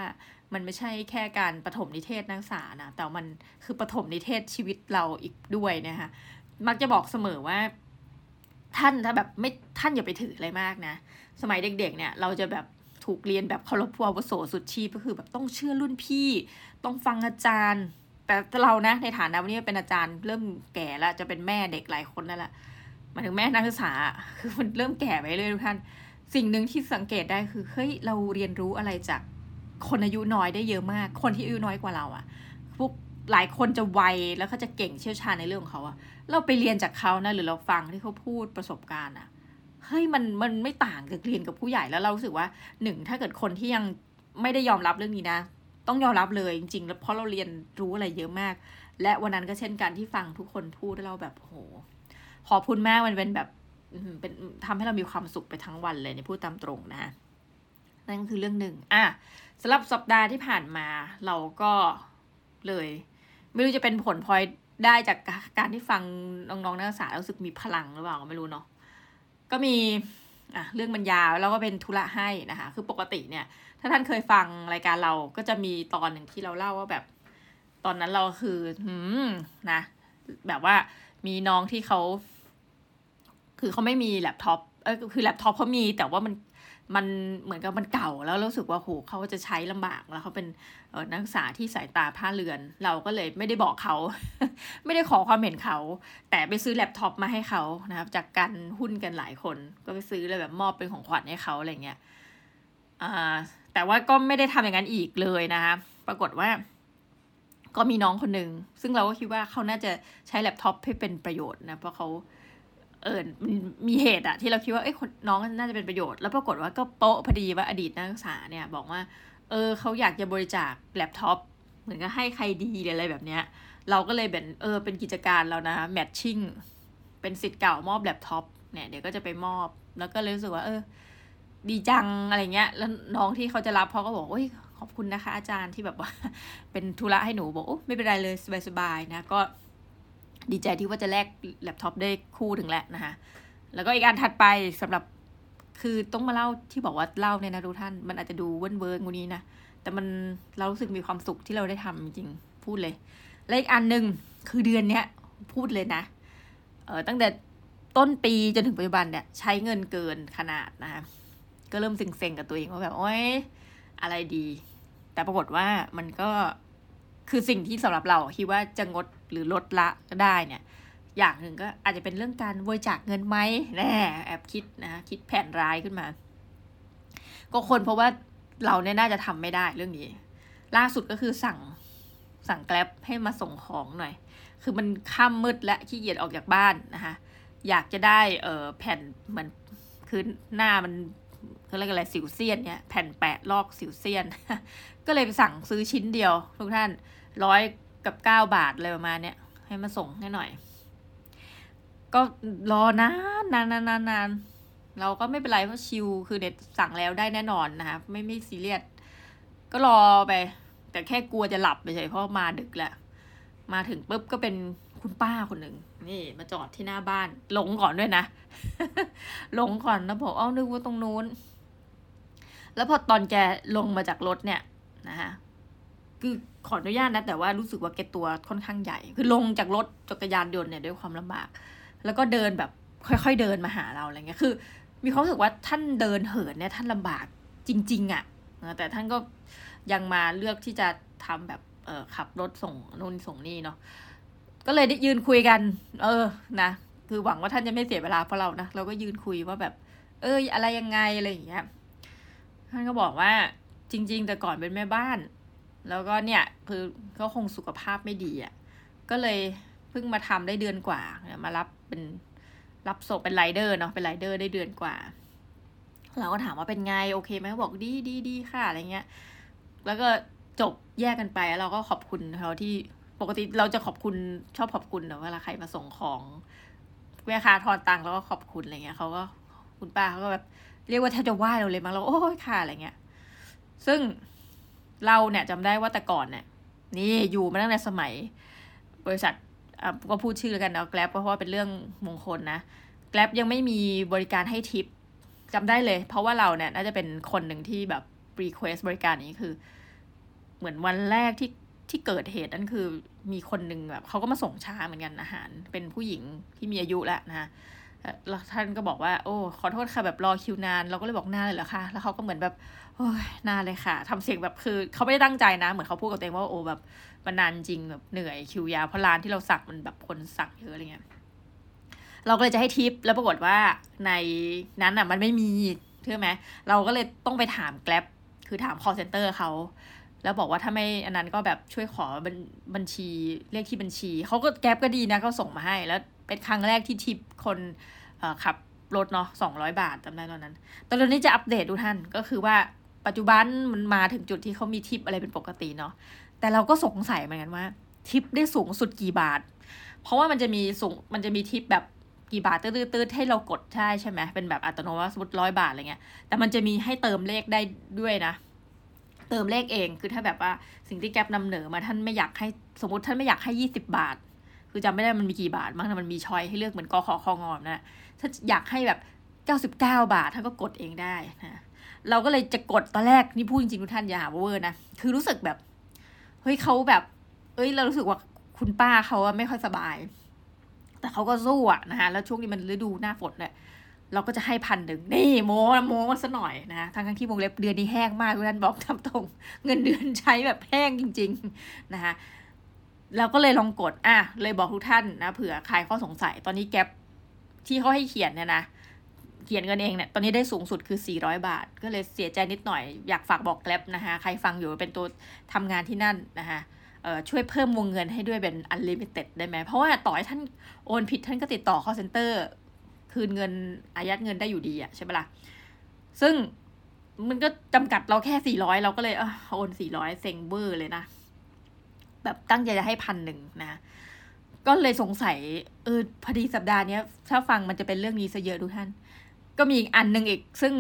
มันไม่ใช่แค่การปฐมนิเทศนักศึกษานะแต่มันคือปฐมนิเทศชีวิตเราอีกด้วยนะคะมักจะบอกเสมอว่าท่านถ้าแบบไม่ท่านอย่าไปถืออะไรมากนะสมัยเด็กๆเนี่ยเราจะแบบถูกเรียนแบบเคารพผู้อาวุโสสุดชีพก็คือแบบต้องเชื่อรุ่นพี่ต้องฟังอาจารย์แต่เรานะในฐานะวันนี้เป็นอาจารย์เริ่มแก่แล้วจะเป็นแม่เด็กหลายคนนั่นแหละมาถึงแม่นักศึกษาคือมันเริ่มแก่ไปเรื่อยทุกท่านสิ่งหนึ่งที่สังเกตได้คือเฮ้ยเราเรียนรู้อะไรจากคนอายุน้อยได้เยอะมากคนที่อายุน้อยกว่าเราอะพวกหลายคนจะไวแล้วเขาจะเก่งเชี่ยวชาญในเรื่องของเขาอะเราไปเรียนจากเขานะหรือเราฟังที่เขาพูดประสบการณ์อะเฮ้ยมันมันไม่ต่างจากเรียนกับผู้ใหญ่แล้วเรารู้สึกว่าหนึ่งถ้าเกิดคนที่ยังไม่ได้ยอมรับเรื่องนี้นะต้องยอมรับเลยจริงๆแล้วเพราะเราเรียนรู้อะไรเยอะมากและวันนั้นก็เช่นกันที่ฟังทุกคนพูดแล้วเราแบบโหขอบคุณมากมันเป็นแบบเป็นทำให้เรามีความสุขไปทั้งวันเลยเนี่ยพูดตามตรงนะนั่นคือเรื่องหนึ่งอ่ะสำหรับสัปดาห์ที่ผ่านมาเราก็เลยไม่รู้จะเป็นผลพลอยได้จากการที่ฟังน้องๆนักศึกษารู้สึกมีพลังหรือเปล่าก็ไม่รู้เนาะก็มีอ่ะเรื่องบรรยายแล้วก็เป็นธุระให้นะคะคือปกติเนี่ยถ้าท่านเคยฟังรายการเราก็จะมีตอนหนึ่งที่เราเล่าว่าแบบตอนนั้นเราคือหืมนะแบบว่ามีน้องที่เขาคือเขาไม่มีแล็ปท็อปเออคือแล็ปท็อปเขามีแต่ว่ามันมันเหมือนกับมันเก่าแล้วรู้สึกว่าโหเขาจะใช้ลำบากแล้วเขาเป็นนักศึกษาที่สายตาผ้าเรือนเราก็เลยไม่ได้บอกเขา ไม่ได้ขอความเห็นเขาแต่ไปซื้อแล็ปท็อปมาให้เขานะครับจากการหุ้นกันหลายคนก็ไปซื้อเลยแบบมอบเป็นของขวัญให้เขาอะไรเงี้ยอ่าแต่ว่าก็ไม่ได้ทำอย่างนั้นอีกเลยนะคะปรากฏว่าก็มีน้องคนนึงซึ่งเราก็คิดว่าเขาน่าจะใช้แล็ปท็อปให้เป็นประโยชน์นะเพราะเขาเออมีเหตุอะที่เราคิดว่าเอ้ยน้องน่าจะเป็นประโยชน์แล้วปรากฏว่าก็โป๊ะพอดีว่าอดีตนักศึกษาเนี่ยบอกว่าเออเขาอยากจะบริจาคแล็ปท็อปเหมือนกับให้ใครดีอะไรแบบเนี้ยเราก็เลยเป็นเออเป็นกิจการเรานะแมทชิ่งเป็นศิษย์เก่ามอบแล็ปท็อปเนี่ยเดี๋ยวก็จะไปมอบแล้วก็เลยรู้สึกว่าเออดีจังอะไรเงี้ยแล้วน้องที่เขาจะรับเขาก็บอกโอ้ยขอบคุณนะคะอาจารย์ที่แบบว่าเป็นธุระให้หนูบอกโอ้ไม่เป็นไรเลยสบายๆนะก็ดีใจที่ว่าจะแลกแล็ปท็อปได้คู่ถึงแล้วนะคะแล้วก็อีกอันถัดไปสำหรับคือต้องมาเล่าที่บอกว่าเล่าเนี่ยนะทุกท่านมันอาจจะดูเวิร์นเวิร์นงูนี้นะแต่มันเรารู้สึกมีความสุขที่เราได้ทำจริงพูดเลยและอีกอันนึงคือเดือนเนี้ยพูดเลยนะเออตั้งแต่ต้นปีจนถึงปัจจุบันเนี่ยใช้เงินเกินขนาดนะคะก็เริ่มเซ็งๆกับตัวเองว่าแบบโอ๊ยอะไรดีแต่ปรากฏว่ามันก็คือสิ่งที่สำหรับเราคิดว่าจะงดหรือลดละก็ได้เนี่ยอย่างหนึ่งก็อาจจะเป็นเรื่องการบริจาคเงินไหมแน่แอบคิดนะคิดแผนร้ายขึ้นมาก็คนเพราะว่าเราเนี่ยน่าจะทำไม่ได้เรื่องนี้ล่าสุดก็คือสั่งสั่งแกร็บให้มาส่งของหน่อยคือมันค่ำมืดและขี้เกียจออกจากบ้านนะคะอยากจะได้เอ่อแผ่นเหมือนคือหน้ามันเขาเรียกอะไรสิวเซียนเนี่ยแผ่นแปะลอกสิวเซียนก็เลยไปสั่งซื้อชิ้นเดียวทุกท่านร้อยกับเก้าบาทเลยประมาณเนี้ยให้มาส่งให้หน่อยก็รอนานนานนานนานนานเราก็ไม่เป็นไรเพราะชิลคือเด็ดสั่งแล้วได้แน่นอนนะคะไม่ไม่ซีเรียสก็รอไปแต่แค่กลัวจะหลับไปเฉยเพราะมาดึกแล้วมาถึงปุ๊บก็เป็น คุณป้าคนหนึ่งนี่มาจอดที่หน้าบ้านหลงก่อนด้วยนะ หลงก่อนแล้วบอกอ้าวนึกว่าตรงนู้นแล้วพอตอนแกลงมาจากรถเนี่ยนะฮะคือขออนุญาตนะแต่ว่ารู้สึกว่าแกตัวค่อนข้างใหญ่คือลงจากรถจักรยานยนต์เนี่ยด้วยความลำบากแล้วก็เดินแบบค่อยๆเดินมาหาเราอะไรเงี้ยคือมีความรู้สึกว่าท่านเดินเหินเนี่ยท่านลำบากจริงๆอ่ะแต่ท่านก็ยังมาเลือกที่จะทำแบบเอ่อขับรถส่งนู่นส่งนี่เนาะก็เลยได้ยืนคุยกันเออนะคือหวังว่าท่านจะไม่เสียเวลาเพราะเรานะเราก็ยืนคุยว่าแบบเอออะไรยังไงอะไรอย่างเงี้ยท่านก็บอกว่าจริงๆแต่ก่อนเป็นแม่บ้านแล้วก็เนี่ยคือก็คงสุขภาพไม่ดีอ่ะก็เลยเพิ่งมาทำได้เดือนกว่ามารับเป็นรับส่งเป็นไรเดอร์เนาะเป็นไรเดอร์ได้เดือนกว่าเราก็ถามว่าเป็นไงโอเคไหมเขาบอกดีดีดีค่ะอะไรเงี้ยแล้วก็จบแยกกันไปแล้วเราก็ขอบคุณเขาที่ปกติเราจะขอบคุณชอบขอบคุณแต่เวลาใครมาส่งของแม่ค้าทอนตังค์แล้วก็ขอบคุณอะไรเงี้ยเขาก็คุณป้าเขาก็แบบเรียกว่าแทบจะไหว้เราเลยมั้งเราโอ้ยค่ะอะไรเงี้ยซึ่งเราเนี่ยจำได้ว่าแต่ก่อนเนี่ยนี่อยู่มาตั้งแต่สมัยบริษัทอ่ะก็พูดชื่อแล้วกันเนาะแกร็บเพราะว่าเป็นเรื่องมงคลนะแกร็บยังไม่มีบริการให้ทิปจำได้เลยเพราะว่าเราเนี่ยน่าจะเป็นคนหนึ่งที่แบบรีเควสต์บริการนี้คือเหมือนวันแรกที่ที่เกิดเหตุนั่นคือมีคนหนึ่งแบบเขาก็มาส่งช้าเหมือนกันอาหารเป็นผู้หญิงที่มีอายุแล้วนะแล้วท่านก็บอกว่าโอ้ขอโทษค่ะแบบรอคิวนานเราก็เลยบอกนานเลยเหรอคะแล้วเขาก็เหมือนแบบโอ้ยนานเลยค่ะทำเสียงแบบคือเขาไม่ได้ตั้งใจนะเหมือนเขาพูดกับตัวเองว่าโอ้แบบมันนานจริงแบบเหนื่อยคิวยาวเพราะร้านที่เราสั่งมันแบบคนสั่งเยอะอะไรเงี้ยเราก็เลยจะให้ทิปแล้วปรากฏว่าในนั้นอ่ะมันไม่มีใช่ไหมเราก็เลยต้องไปถามแกร็บคือถาม call center เขาแล้วบอกว่าถ้าไม่อันนั้นก็แบบช่วยขอบัญชีเลขที่บัญชีเขาก็แกร็บก็ดีนะเขาส่งมาให้แล้วเป็นครั้งแรกที่ทิปคนขับรถเนาะสองร้อยบาทจำได้ตอนนั้นตอนนี้จะอัปเดตดูท่านก็คือว่าปัจจุบันมันมาถึงจุดที่เขามีทิปอะไรเป็นปกติเนาะแต่เราก็สงสัยเหมือนกันว่าทิปได้สูงสุดกี่บาทเพราะว่ามันจะมีสูงมันจะมีทิปแบบกี่บาทตื้อๆให้เรากดใช่ใช่ไหมเป็นแบบอัตโนมัติสมมติร้อยบาทอะไรเงี้ยแต่มันจะมีให้เติมเลขได้ด้วยนะเติมเลขเองคือถ้าแบบว่าสิ่งที่แกร็บนำเหนอมาท่านไม่อยากให้สมมติท่านไม่อยากให้ยี่สิบบาทคือจำไม่ได้มันมีกี่บาทบ้างนะมันมีชอยให้เลือกเหมือนกขคงอมนะถ้าอยากให้แบบเก้าสิบเก้าบาทท่านก็กดเองได้นะเราก็เลยจะกดตอนแรกนี่พูดจริงๆทุกท่านอย่าหาว่าเวอร์นะคือรู้สึกแบบเฮ้ยเขาแบบเอ้ยเรารู้สึกว่าคุณป้าเขาไม่ค่อยสบายแต่เขาก็สู้อะนะฮะแล้วช่วงนี้มันฤดูหน้าฝนเนี่ยเราก็จะให้พันหนึ่งนี่โม้โม้ซะหน่อยนะทั้งทั้งที่วงเล็บเดือนนี้แห้งมากทุกท่านบอกตามตรงเงินเดือนใช้แบบแห้งจริงๆนะคะเราก็เลยลองกดอ่ะเลยบอกทุกท่านนะเผื่อใครข้อสงสัยตอนนี้แกร็บที่เขาให้เขียนเนี่ยนะเขียนกันเองเนี่ยตอนนี้ได้สูงสุดคือสี่ร้อยบาทก็เลยเสียใจนิดหน่อยอยากฝากบอกแกร็บนะคะใครฟังอยู่เป็นตัวทำงานที่นั่นนะคะเอ่อช่วยเพิ่มวงเงินให้ด้วยเป็น unlimited ได้ไหมเพราะว่าต่อให้ท่านโอนผิดท่านก็ติดต่อ call center คืนเงินอายัดเงินได้อยู่ดีอะใช่ไหมล่ะซึ่งมันก็จำกัดเราแค่สี่ร้อยเราก็เลยเออโอนสี่ร้อยเซ็งเวอร์เลยนะแบบตั้งใจจะให้พันหนึ่งนะก็เลยสงสัยเออพอดีสัปดาห์นี้ถ้าฟังมันจะเป็นเรื่องนี้ซะเยอะทุกท่านก็มีอีกอันหนึ่งอีกซึ่ง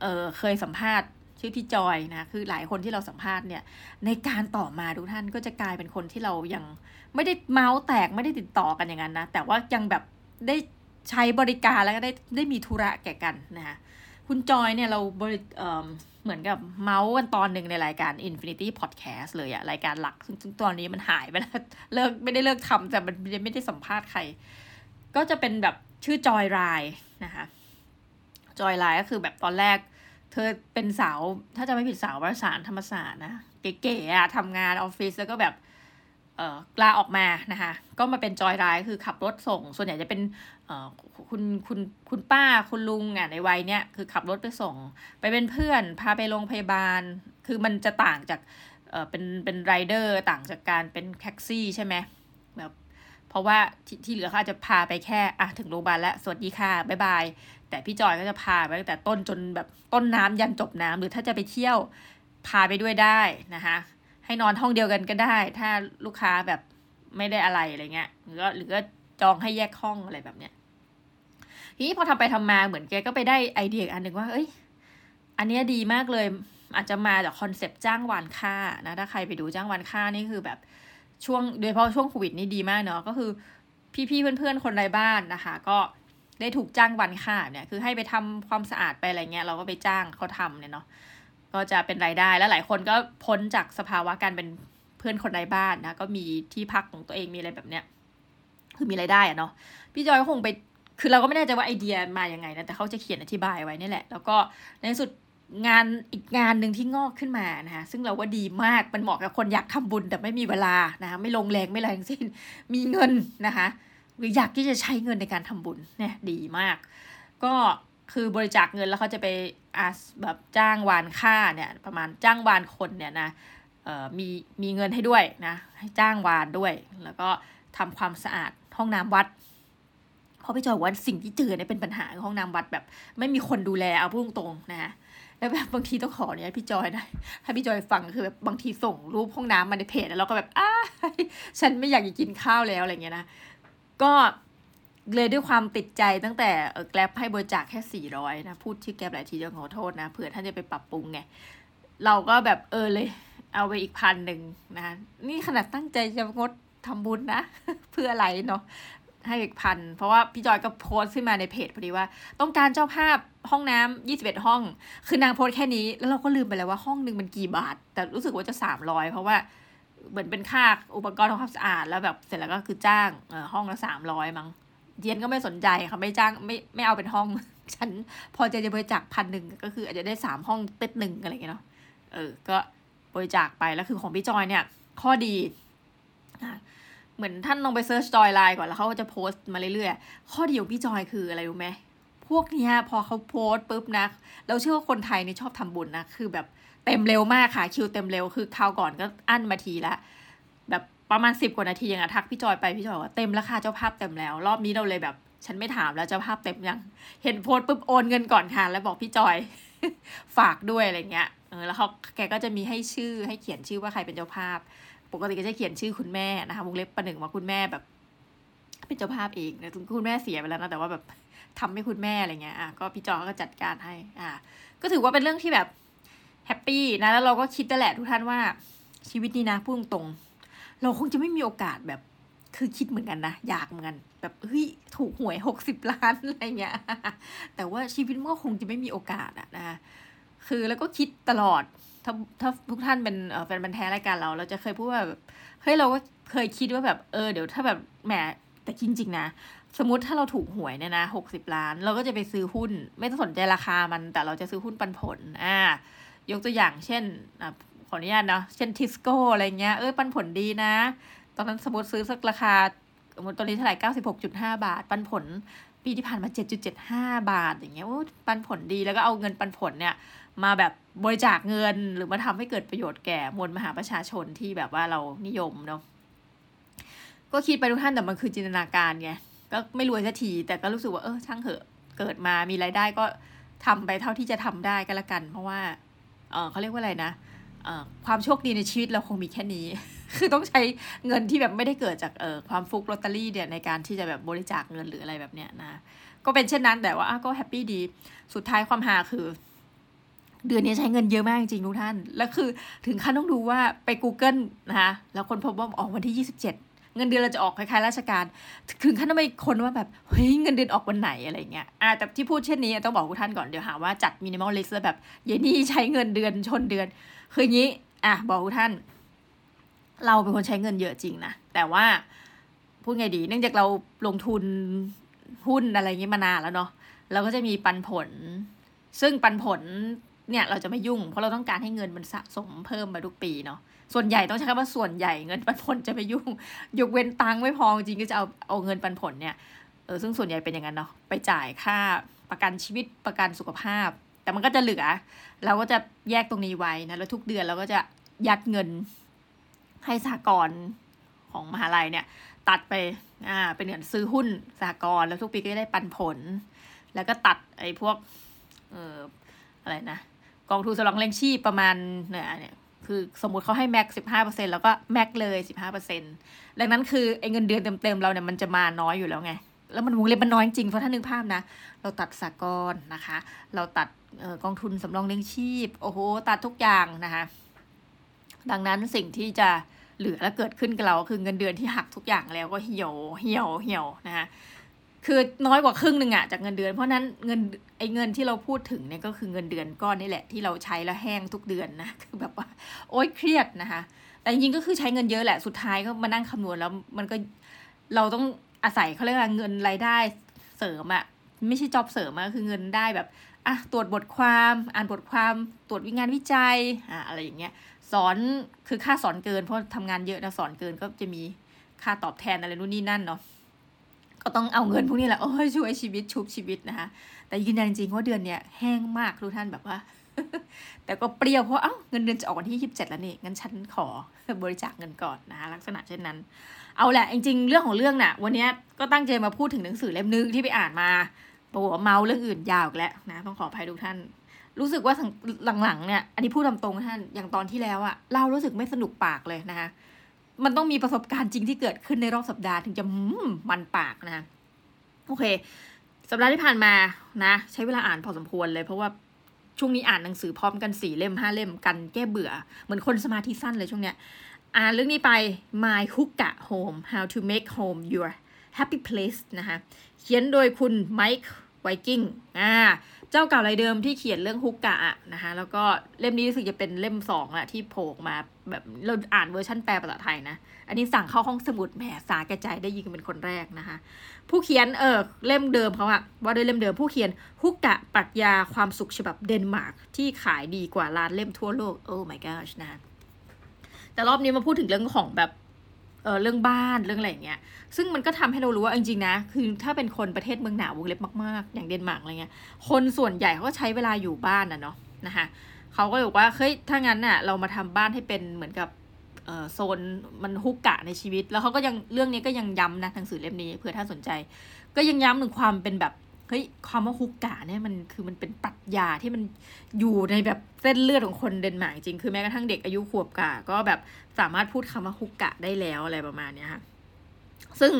เออเคยสัมภาษณ์ชื่อพี่จอยนะคือหลายคนที่เราสัมภาษณ์เนี่ยในการต่อมาทุกท่านก็จะกลายเป็นคนที่เรายังไม่ได้เมาส์แตกไม่ได้ติดต่อกันอย่างนั้นนะแต่ว่ายังแบบได้ใช้บริการแล้วก็ได้ได้มีธุระแก่กันนะคะคุณจอยเนี่ยเราบริเออเหมือนกับเมาส์กันตอนหนึ่งในรายการ Infinity podcast เลยอะรายการหลักซึ่งตอนนี้มันหายไปแล้วเลิกไม่ได้เลิกทำแต่มันไม่ได้สัมภาษณ์ใครก็จะเป็นแบบชื่อจอยรายนะคะจอยรายก็คือแบบตอนแรกเธอเป็นสาวถ้าจะไม่ผิดสาววารสารธรรมศาสตร์นะเก๋ๆอะทำงานออฟฟิศแล้วก็แบบเอ่อลาออกมานะคะก็มาเป็นจอยรายคือขับรถส่งส่วนใหญ่จะเป็นเอ่อคุณคุณคุณป้าคุณลุงอ่ะในวัยเนี้ยคือขับรถไปส่งไปเป็นเพื่อนพาไปโรงพยาบาลคือมันจะต่างจากเอ่อเป็นเป็นไรเดอร์ต่างจากการเป็นแท็กซี่ใช่ไหมแบบเพราะว่าที่ที่เหลือเขาอาจจะพาไปแค่อ่ะถึงโรงพยาบาลแล้วสวัสดีค่ะบ๊ายบายแต่พี่จอยก็จะพาไปตั้งแต่ต้นจนแบบต้นน้ำยันจบน้ำหรือถ้าจะไปเที่ยวพาไปด้วยได้นะคะให้นอนห้องเดียวกันก็ได้ถ้าลูกค้าแบบไม่ได้อะไรอะไรเงี้ยหรือก็หรือก็จองให้แยกห้องอะไรแบบเนี้ยทีนี้พอทำไปทำมาเหมือนแกก็ไปได้ไอเดียอันหนึ่งว่าเอ้ยอันนี้ดีมากเลยอาจจะมาจากคอนเซปต์จ้างวานค่านะถ้าใครไปดูจ้างวานค่านี่คือแบบ ช่วงโดยเฉพาะช่วงโควิดนี่ดีมากเนาะก็คือพี่ๆเพื่อนๆคนไร้บ้านนะคะก็ได้ถูกจ้างวันค่าเนี่ยคือให้ไปทำความสะอาดไปอะไรเงี้ยเราก็ไปจ้างเขาทำเนี่ยเนาะก็จะเป็นรายได้และหลายคนก็พ้นจากสภาวะการเป็นเพื่อนคนไร้บ้านนะก็มีที่พักของตัวเองมีอะไรแบบเนี้ยคือมีรายได้อะเนาะพี่จอยก็คงไปคือเราก็ไม่แน่ใจว่าไอเดียมาอย่างไงนะแต่เขาจะเขียนอธิบายไว้นี่แหละแล้วก็ในสุดงานอีกงานนึงที่งอกขึ้นมานะคะซึ่งเราว่าดีมากมันเหมาะกับคนอยากทำบุญแต่ไม่มีเวลานะคะไม่ลงแรงไม่อะไรทั้งสิ้นมีเงินนะคะหรืออยากที่จะใช้เงินในการทำบุญเนี่ยดีมากก็คือบริจาคเงินแล้วเขาจะไปอาสแบบจ้างวานค่าเนี่ยประมาณจ้างวานคนเนี่ยนะเอ่อมีมีเงินให้ด้วยนะให้จ้างวานด้วยแล้วก็ทำความสะอาดห้องน้ำวัดเพราะพี่จอยว่าสิ่งที่เจอเนี่ยเป็นปัญหาห้องน้ำวัดแบบไม่มีคนดูแลเอาพูดตรงๆนะแล้วแบบบางทีต้องขอเนี่ยพี่จอยนะถ้าพี่จอยฟังคือแบบบางทีส่งรูปห้องน้ำมาในเพจแล้วเราก็แบบอ้าฉันไม่อยากจะกินข้าวแล้วอะไรเงี้ยนะก็เลยด้วยความติดใจตั้งแต่แกร็บให้บริจาคแค่สี่ร้อยนะพูดชื่อแกร็บหลายทีต้องขอโทษนะเผื่อท่านจะไปปรับปรุงไงเราก็แบบเออเลยเอาไปอีก หนึ่งพัน นึงนะนี่ขนาดตั้งใจจะงดทำบุญนะเพื่ออะไรเนาะให้อีก หนึ่งพัน เพราะว่าพี่จอยก็โพสต์ขึ้นมาในเพจพอดีว่าต้องการเจ้าภาพห้องน้ำยี่สิบเอ็ดห้องคือนางโพสต์แค่นี้แล้วเราก็ลืมไปแล้วว่าห้องนึงมันกี่บาทแต่รู้สึกว่าจะสามร้อยเพราะว่าเหมือนเป็นค่าอุปกรณ์ทำความสะอาดแล้วแบบเสร็จแล้วก็คือจ้างห้องละสามร้อยมั้งเย็นก็ไม่สนใจค่ะไม่จ้างไม่ไม่เอาเป็นห้องฉันพอใจจะบริจาค หนึ่งพัน ก็คืออาจจะได้สามห้องเต็ดหนึ่งอะไรอย่างเงี้ยเนาะเออก็บริจาคไปแล้วคือของพี่จอยเนี่ยข้อดีเหมือนท่านลองไปเซิร์ชจอยไลน์ก่อนแล้วเขาจะโพสต์มาเรื่อยๆข้อดีของพี่จอยคืออะไรรู้ไหมพวกนี้พอเขาโพสต์ปุ๊บนะเราเชื่อว่าคนไทยนี่ชอบทำบุญนะคือแบบเต็มเร็วมากค่ะคิวเต็มเร็วคือคราวก่อนก็อั้นมาทีละแบบประมาณสิบกว่านาทียังอ่ะทักพี่จอยไปพี่จอยว่าเต็มแล้วค่ะเจ้าภาพเต็มแล้วรอบนี้เราเลยแบบฉันไม่ถามแล้วเจ้าภาพเต็มยังเห็นโพสต์ปุ๊บโอนเงินก่อนค่ะแล้วบอกพี่จอย ฝากด้วยอะไรเงี้ยเออแล้วเขาแกก็จะมีให้ชื่อให้เขียนชื่อว่าใครเป็นเจ้าภาพปกติก็จะเขียนชื่อคุณแม่นะคะวงเล็บประหนึ่งว่าคุณแม่แบบเป็นเจ้าภาพเองนะคุณแม่เสียไปแล้วนะแต่ว่าแบบทำให้คุณแม่อะไรเงี้ยอ่ะก็พี่จอยก็จัดการให้อ่ะก็ถือว่าเป็นเรื่องที่แบบแฮปปี้นะแล้วเราก็คิดแต่แหละทุกท่านว่าชีวิตนี้นะพูดตรงๆเราคงจะไม่มีโอกาสแบบคือคิดเหมือนกันนะอยากเหมือนกันแบบเฮ้ยถูกหวยหกสิบล้านอะไรเงี้ยแต่ว่าชีวิตมันก็คงจะไม่มีโอกาสอะนะคือแล้วก็คิดตลอดถ้าถ้าทุกท่านเป็นเอ่อแฟนบันแท้รายการเราเราจะเคยพูดว่าแบบเฮ้ยเราก็เคยคิดว่าแบบเออเดี๋ยวถ้าแบบแหมแต่จริงๆนะสมมุติถ้าเราถูกหวยเนี่ยนะหกสิบล้านเราก็จะไปซื้อหุ้นไม่ต้องสนใจราคามันแต่เราจะซื้อหุ้นปันผลอ่ายกตัวอย่างเช่นอ่ะขออนุญาตเนาะเช่นทิสโก้อะไรเงี้ยเอ้ยปันผลดีนะตอนนั้นสมมุติซื้อสักราคาตอนนี้เท่าไหร่ เก้าสิบหกจุดห้า บาทปันผลปีที่ผ่านมา เจ็ดจุดเจ็ดห้า บาทอย่างเงี้ยโอ้ปันผลดีแล้วก็เอาเงินปันผลเนี่ยมาแบบบริจาคเงินหรือมาทำให้เกิดประโยชน์แก่มวลมหาประชาชนที่แบบว่าเรานิยมเนาะก็คิดไปทุกท่านแต่มันคือจินตนาการไงก็ไม่รวยสักทีแต่ก็รู้สึกว่าเออช่างเหอะเกิดมามีรายได้ก็ทำไปเท่าที่จะทำได้ก็แล้วกันเพราะว่าเออเขาเรียกว่าอะไรนะเออความโชคดีในชีวิตเราคงมีแค่นี้ คือต้องใช้เงินที่แบบไม่ได้เกิดจากเออความฟุกลอตเตอรี่เนี่ยในการที่จะแบบบริจาคเงินหรืออะไรแบบเนี้ยนะก็เป็นเช่นนั้นแต่ว่าก็แฮปปี้ดีสุดท้ายความหาคือเดือนนี้ใช้เงินเยอะมากจริงๆทุกท่านแล้วคือถึงขั้นต้องดูว่าไป Google นะคะแล้วคนพบว่าออกวันที่ยี่สิบเจ็ดเงินเดือนเราจะออกคล้ายๆราชการถึงขั้นต้องไปคนว่าแบบเฮ้ยเงินเดือนออกวันไหนอะไรเงี้ยอ่ะแต่ที่พูดเช่นนี้ต้องบอกทุกท่านก่อนเดี๋ยวหาว่าจัด Minimalist แบบเยนี่ใช้เงินเดือนชนเดือนคืออย่างงี้อ่ะบอกทุกท่านเราเป็นคนใช้เงินเยอะจริงนะแต่ว่าพูดไงดีเนื่องจากเราลงทุนหุ้นอะไรเงี้ยมานานแล้วเนาะเราก็จะมีปันผลซึ่งปันผลเนี่ยเราจะไม่ยุ่งเพราะเราต้องการให้เงินมันสะสมเพิ่มมาทุกปีเนาะส่วนใหญ่ต้องใช้คำว่าส่วนใหญ่เงินปันผลจะไม่ยุ่งยกเว้นตังค์ไม่พอจริงก็จะเอาเอาเงินปันผลเนี่ยเออซึ่งส่วนใหญ่เป็นอย่างนั้นเนาะไปจ่ายค่าประกันชีวิตประกันสุขภาพแต่มันก็จะเหลือเราก็จะแยกตรงนี้ไว้นะแล้วทุกเดือนเราก็จะยัดเงินให้สหกรณ์ของมหาลัยเนี่ยตัดไปอ่าเป็นเงินซื้อหุ้นสหกรณ์แล้วทุกปีก็ได้ปันผลแล้วก็ตัดไอ้พวกเอ่ออะไรนะกองทุนสำรองเลี้ยงชีพประมาณเนี่ยคือสมมุติเขาให้แม็ก สิบห้าเปอร์เซ็นต์ แล้วก็แม็กเลย สิบห้าเปอร์เซ็นต์ ดังนั้นคือไอ้เงินเดือนเต็มๆเราเนี่ยมันจะมาน้อยอยู่แล้วไงแล้วมันวงเล็บมันน้อยจริงเพราะถ้านึกภาพนะเราตัดสหกรณ์นะคะเราตัดเอ่อกองทุนสำรองเลี้ยงชีพโอ้โหตัดทุกอย่างนะคะดังนั้นสิ่งที่จะ เหลือแล้วเกิดขึ้นกับเราคือเงินเดือนที่หักทุกอย่างแล้วก็เหี่ยวเหี่ยวเหี่ยวนะคะคือน้อยกว่าครึ่งนึงอะจากเงินเดือนเพราะนั้นเงินไอ้เงินที่เราพูดถึงเนี่ยก็คือเงินเดือนก้อนนี่แหละที่เราใช้แล้วแห้งทุกเดือนนะคือแบบว่าโอ๊ยเครียดนะคะแต่จริงๆก็คือใช้เงินเยอะแหละสุดท้ายก็มานั่งคำนวณแล้วมันก็เราต้องอาศัยเขาเรียกว่าเงินรายได้เสริมอะไม่ใช่จ็อบเสริมอะคือเงินได้แบบอ่ะตรวจบทความอ่านบทความตรวจวิงานวิจัยอ่ะอะไรอย่างเงี้ยสอนคือค่าสอนเกินเพราะทำงานเยอะนะสอนเกินก็จะมีค่าตอบแทนอะไรนู่นนี่นั่นเนาะก็ต้องเอาเงินพวกนี้แหละโอ้ยช่วยชีวิตชุบชีวิตนะคะแต่ยืนยันจริงว่าเดือนเนี้ยแห้งมากทุกท่านแบบว่า แต่ก็เปรี้ยวเพราะเอ้าเงินเดือนจะออกวันที่ยี่สิบเจ็ดแล้วนี่งั้นฉันขอบริจาคเงินก่อนนะคะลักษณะเช่นนั้นเอาแหละจริงๆเรื่องของเรื่องน่ะวันนี้ก็ตั้งใจมาพูดถึงหนังสือเล่มนึงที่ไปอ่านมาโอ้เมาเรื่องอื่นยาวอีกแล้วนะต้องขออภัยทุกท่านรู้สึกว่าหลังๆเนี่ยอันนี้พูดตามตรงท่านอย่างตอนที่แล้วอะเล่ารู้สึกไม่สนุกปากเลยนะคะมันต้องมีประสบการณ์จริงที่เกิดขึ้นในรอบสัปดาห์ถึงจะมันปากนะโอเคสัปดาห์ที่ผ่านมานะใช้เวลาอ่านพอสมควรเลยเพราะว่าช่วงนี้อ่านหนังสือพร้อมกันสี่เล่มห้าเล่มกันแก้เบื่อเหมือนคนสมาธิสั้นเลยช่วงเนี้ยอ่านเรื่องนี้ไป My Hygge Home: How to Make Home Your Happy Place นะคะเขียนโดยคุณ Meik Wiking อ่าเจ้าเก่ารายเดิมที่เขียนเรื่องฮุกกะนะคะแล้วก็เล่มนี้รู้สึกจะเป็นเล่มสองละที่โผล่มาแบบเราอ่านเวอร์ชันแปลภาษาไทยนะอันนี้สั่งเข้าห้องสมุดแหมสาแก่ใจได้ยินกันเป็นคนแรกนะคะผู้เขียนเออเล่มเดิมเขาอะว่าด้วยเล่มเดิมผู้เขียนฮุกกะปรัชญาความสุขฉบับเดนมาร์กที่ขายดีกว่าร้านเล่มทั่วโลกโอ้ my gosh นะแต่รอบนี้มาพูดถึงเรื่องของแบบเออเรื่องบ้านเรื่องอะไรอย่างเงี้ยซึ่งมันก็ทำให้เรารู้ว่าจริงๆนะคือถ้าเป็นคนประเทศเมืองหนาววงเล็บมากๆอย่างเดนมาร์กอะไรเงี้ยคนส่วนใหญ่เขาก็ใช้เวลาอยู่บ้านนะเนาะนะคะเขาก็บอกว่าเฮ้ยถ้างั้นน่ะเรามาทำบ้านให้เป็นเหมือนกับเออโซนมันฮุกกะในชีวิตแล้วเขาก็ยังเรื่องนี้ก็ยังย้ำนะหนังสือเล่มนี้เผื่อท่านสนใจก็ยังย้ำถึงความเป็นแบบเฮ้ยความว่าฮุกกะเนี่ยมันคือมันเป็นปรัชญาที่มันอยู่ในแบบเส้นเลือดของคนเดนมาร์กจริงคือแม้กระทั่งเด็กอายุขวบกะก็แบบสามารถพูดคำว่าฮุกกะได้แล้วอะไรประมาณนี้ค่ะซึ่ง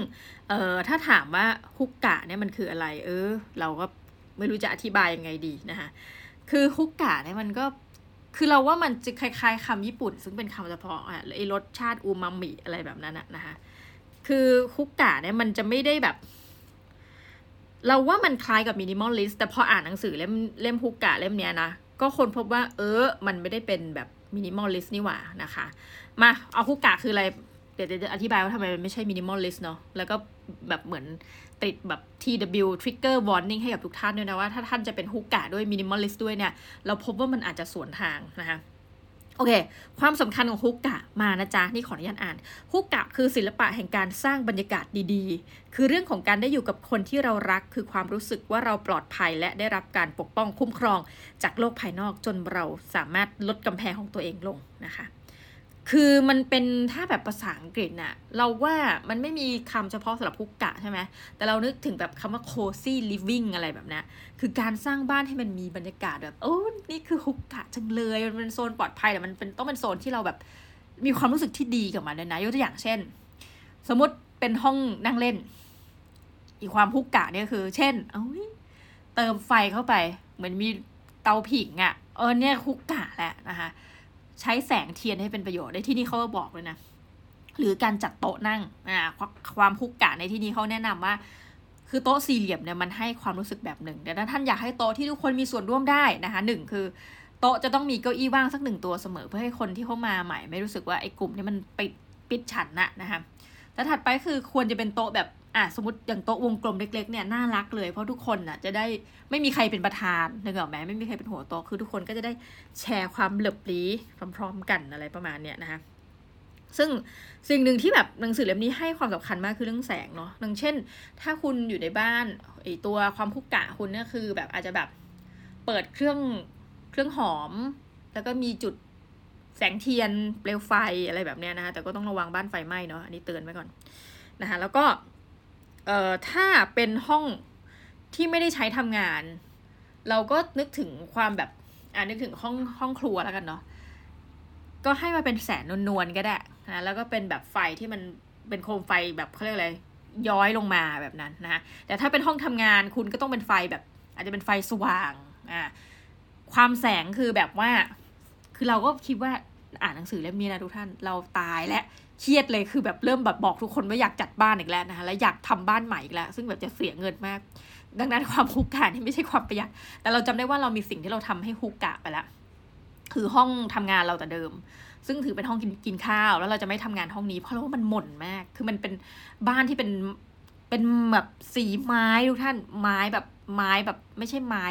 เอ่อถ้าถามว่าฮุกกะเนี่ยมันคืออะไรเออเราก็ไม่รู้จะอธิบายยังไงดีนะคะคือฮุกกะเนี่ยมันก็คือเราว่ามันจะคล้ายๆคำญี่ปุ่นซึ่งเป็นคำเฉพาะอ่ะไอรสชาติอูมามิอะไรแบบนั้นอ่ะนะคะคือฮุกกะเนี่ยมันจะไม่ได้แบบเราว่ามันคล้ายกับมินิมอลลิสต์แต่พออ่านหนังสือเล่มเล่มฮุกกะเล่มเนี้ยนะก็คนพบว่าเออมันไม่ได้เป็นแบบมินิมอลลิสต์นี่หว่านะคะมาเอาฮุกกะคืออะไรเดี๋ยวจะอธิบายว่าทำไมมันไม่ใช่มินิมอลลิสต์เนาะแล้วก็แบบเหมือนติดแบบ ที ดับเบิลยู Trigger Warning ให้กับทุกท่านด้วยนะว่าถ้าท่านจะเป็นฮุกกะด้วยมินิมอลลิสต์ด้วยเนี่ยเราพบว่ามันอาจจะสวนทางนะคะโอเคความสำคัญของฮุกกะมานะจ๊ะนี่ขออนุญาตอ่านฮุกกะคือศิลปะแห่งการสร้างบรรยากาศดีๆคือเรื่องของการได้อยู่กับคนที่เรารักคือความรู้สึกว่าเราปลอดภัยและได้รับการปกป้องคุ้มครองจากโลกภายนอกจนเราสามารถลดกำแพงของตัวเองลงนะคะคือมันเป็นถ้าแบบภาษาอังกฤษน่ะเราว่ามันไม่มีคำเฉพาะสำหรับฮุกกะใช่ไหมแต่เรานึกถึงแบบคำว่า cozy living อะไรแบบนี้คือการสร้างบ้านให้มันมีบรรยากาศแบบโอ้นี่คือฮุกกะจังเลยมันเป็นโซนปลอดภัยแต่มันเป็นต้องเป็นโซนที่เราแบบมีความรู้สึกที่ดีกับมันเลยนะยกตัวอย่างเช่นสมมติเป็นห้องนั่งเล่นอีกความฮุกกะเนี่ยคือเช่นเอ้ยเติมไฟเข้าไปเหมือนมีเตาผิงอ่ะเออเนี่ยฮุกกะแหละนะคะใช้แสงเทียนให้เป็นประโยชน์ในที่นี่เขาบอกเลยนะหรือการจัดโต๊ะนั่งอ่าความฮุกกะในที่นี้เขาแนะนำว่าคือโต๊ะสี่เหลี่ยมเนี่ยมันให้ความรู้สึกแบบหนึ่งแต่ถ้าท่านอยากให้โต๊ะที่ทุกคนมีส่วนร่วมได้นะคะหนึ่งคือโต๊ะจะต้องมีเก้าอี้ว่างสักหนึ่งตัวเสมอเพื่อให้คนที่เข้ามาใหม่ไม่รู้สึกว่าไอ้กลุ่มนี้มันปิดปิดฉันนะนะคะแล้วถัดไปคือควรจะเป็นโต๊ะแบบอ่ะสมมติอย่างโต๊ะวงกลมเล็กๆเนี่ยน่ารักเลยเพราะทุกคนน่ะจะได้ไม่มีใครเป็นประธานนึกออกไหมไม่มีใครเป็นหัวโต๊ะคือทุกคนก็จะได้แชร์ความเหลือบลี้พร้อมๆกันอะไรประมาณเนี้ยนะคะซึ่งสิ่งหนึ่งที่แบบหนังสือเล่มนี้ให้ความสำคัญมากคือเรื่องแสงเนาะอย่างเช่นถ้าคุณอยู่ในบ้านไอตัวความฮุกกะคุณเนี่ยคือแบบอาจจะแบบเปิดเครื่องเครื่องหอมแล้วก็มีจุดแสงเทียนเปลวไฟอะไรแบบเนี้ยนะคะแต่ก็ต้องระวังบ้านไฟไหม้เนาะอันนี้เตือนไว้ก่อนนะคะแล้วก็เอ่อถ้าเป็นห้องที่ไม่ได้ใช้ทำงานเราก็นึกถึงความแบบอ่านึกถึงห้องห้องครัวแล้วกันเนาะก็ให้มาเป็นแสงนวลๆก็ได้นะแล้วก็เป็นแบบไฟที่มันเป็นโคมไฟแบบเขาเรียกอะไรย้อยลงมาแบบนั้นนะแต่ถ้าเป็นห้องทำงานคุณก็ต้องเป็นไฟแบบอาจจะเป็นไฟสว่างอ่าความแสงคือแบบว่าคือเราก็คิดว่า อ่านหนังสือเล่มนี้นะทุกท่านเราตายและเครียดเลยคือแบบเริ่มแบบบอกทุกคนว่าอยากจัดบ้านอีกแล้วนะคะและอยากทำบ้านใหม่อีกแล้วซึ่งแบบจะเสียเงินมากดังนั้นความฮุกกะนี่ไม่ใช่ความประหยัดแต่เราจำได้ว่าเรามีสิ่งที่เราทำให้ฮุกกะไปแล้วคือห้องทำงานเราแต่เดิมซึ่งถือเป็นห้องกินกินข้าวแล้วเราจะไม่ทำงานห้องนี้เพราะว่ามันหม่นมากคือมันเป็นบ้านที่เป็นเป็นแบบสีไม้ทุกท่านไม้แบบไม้แบบไม่ใช่ไม้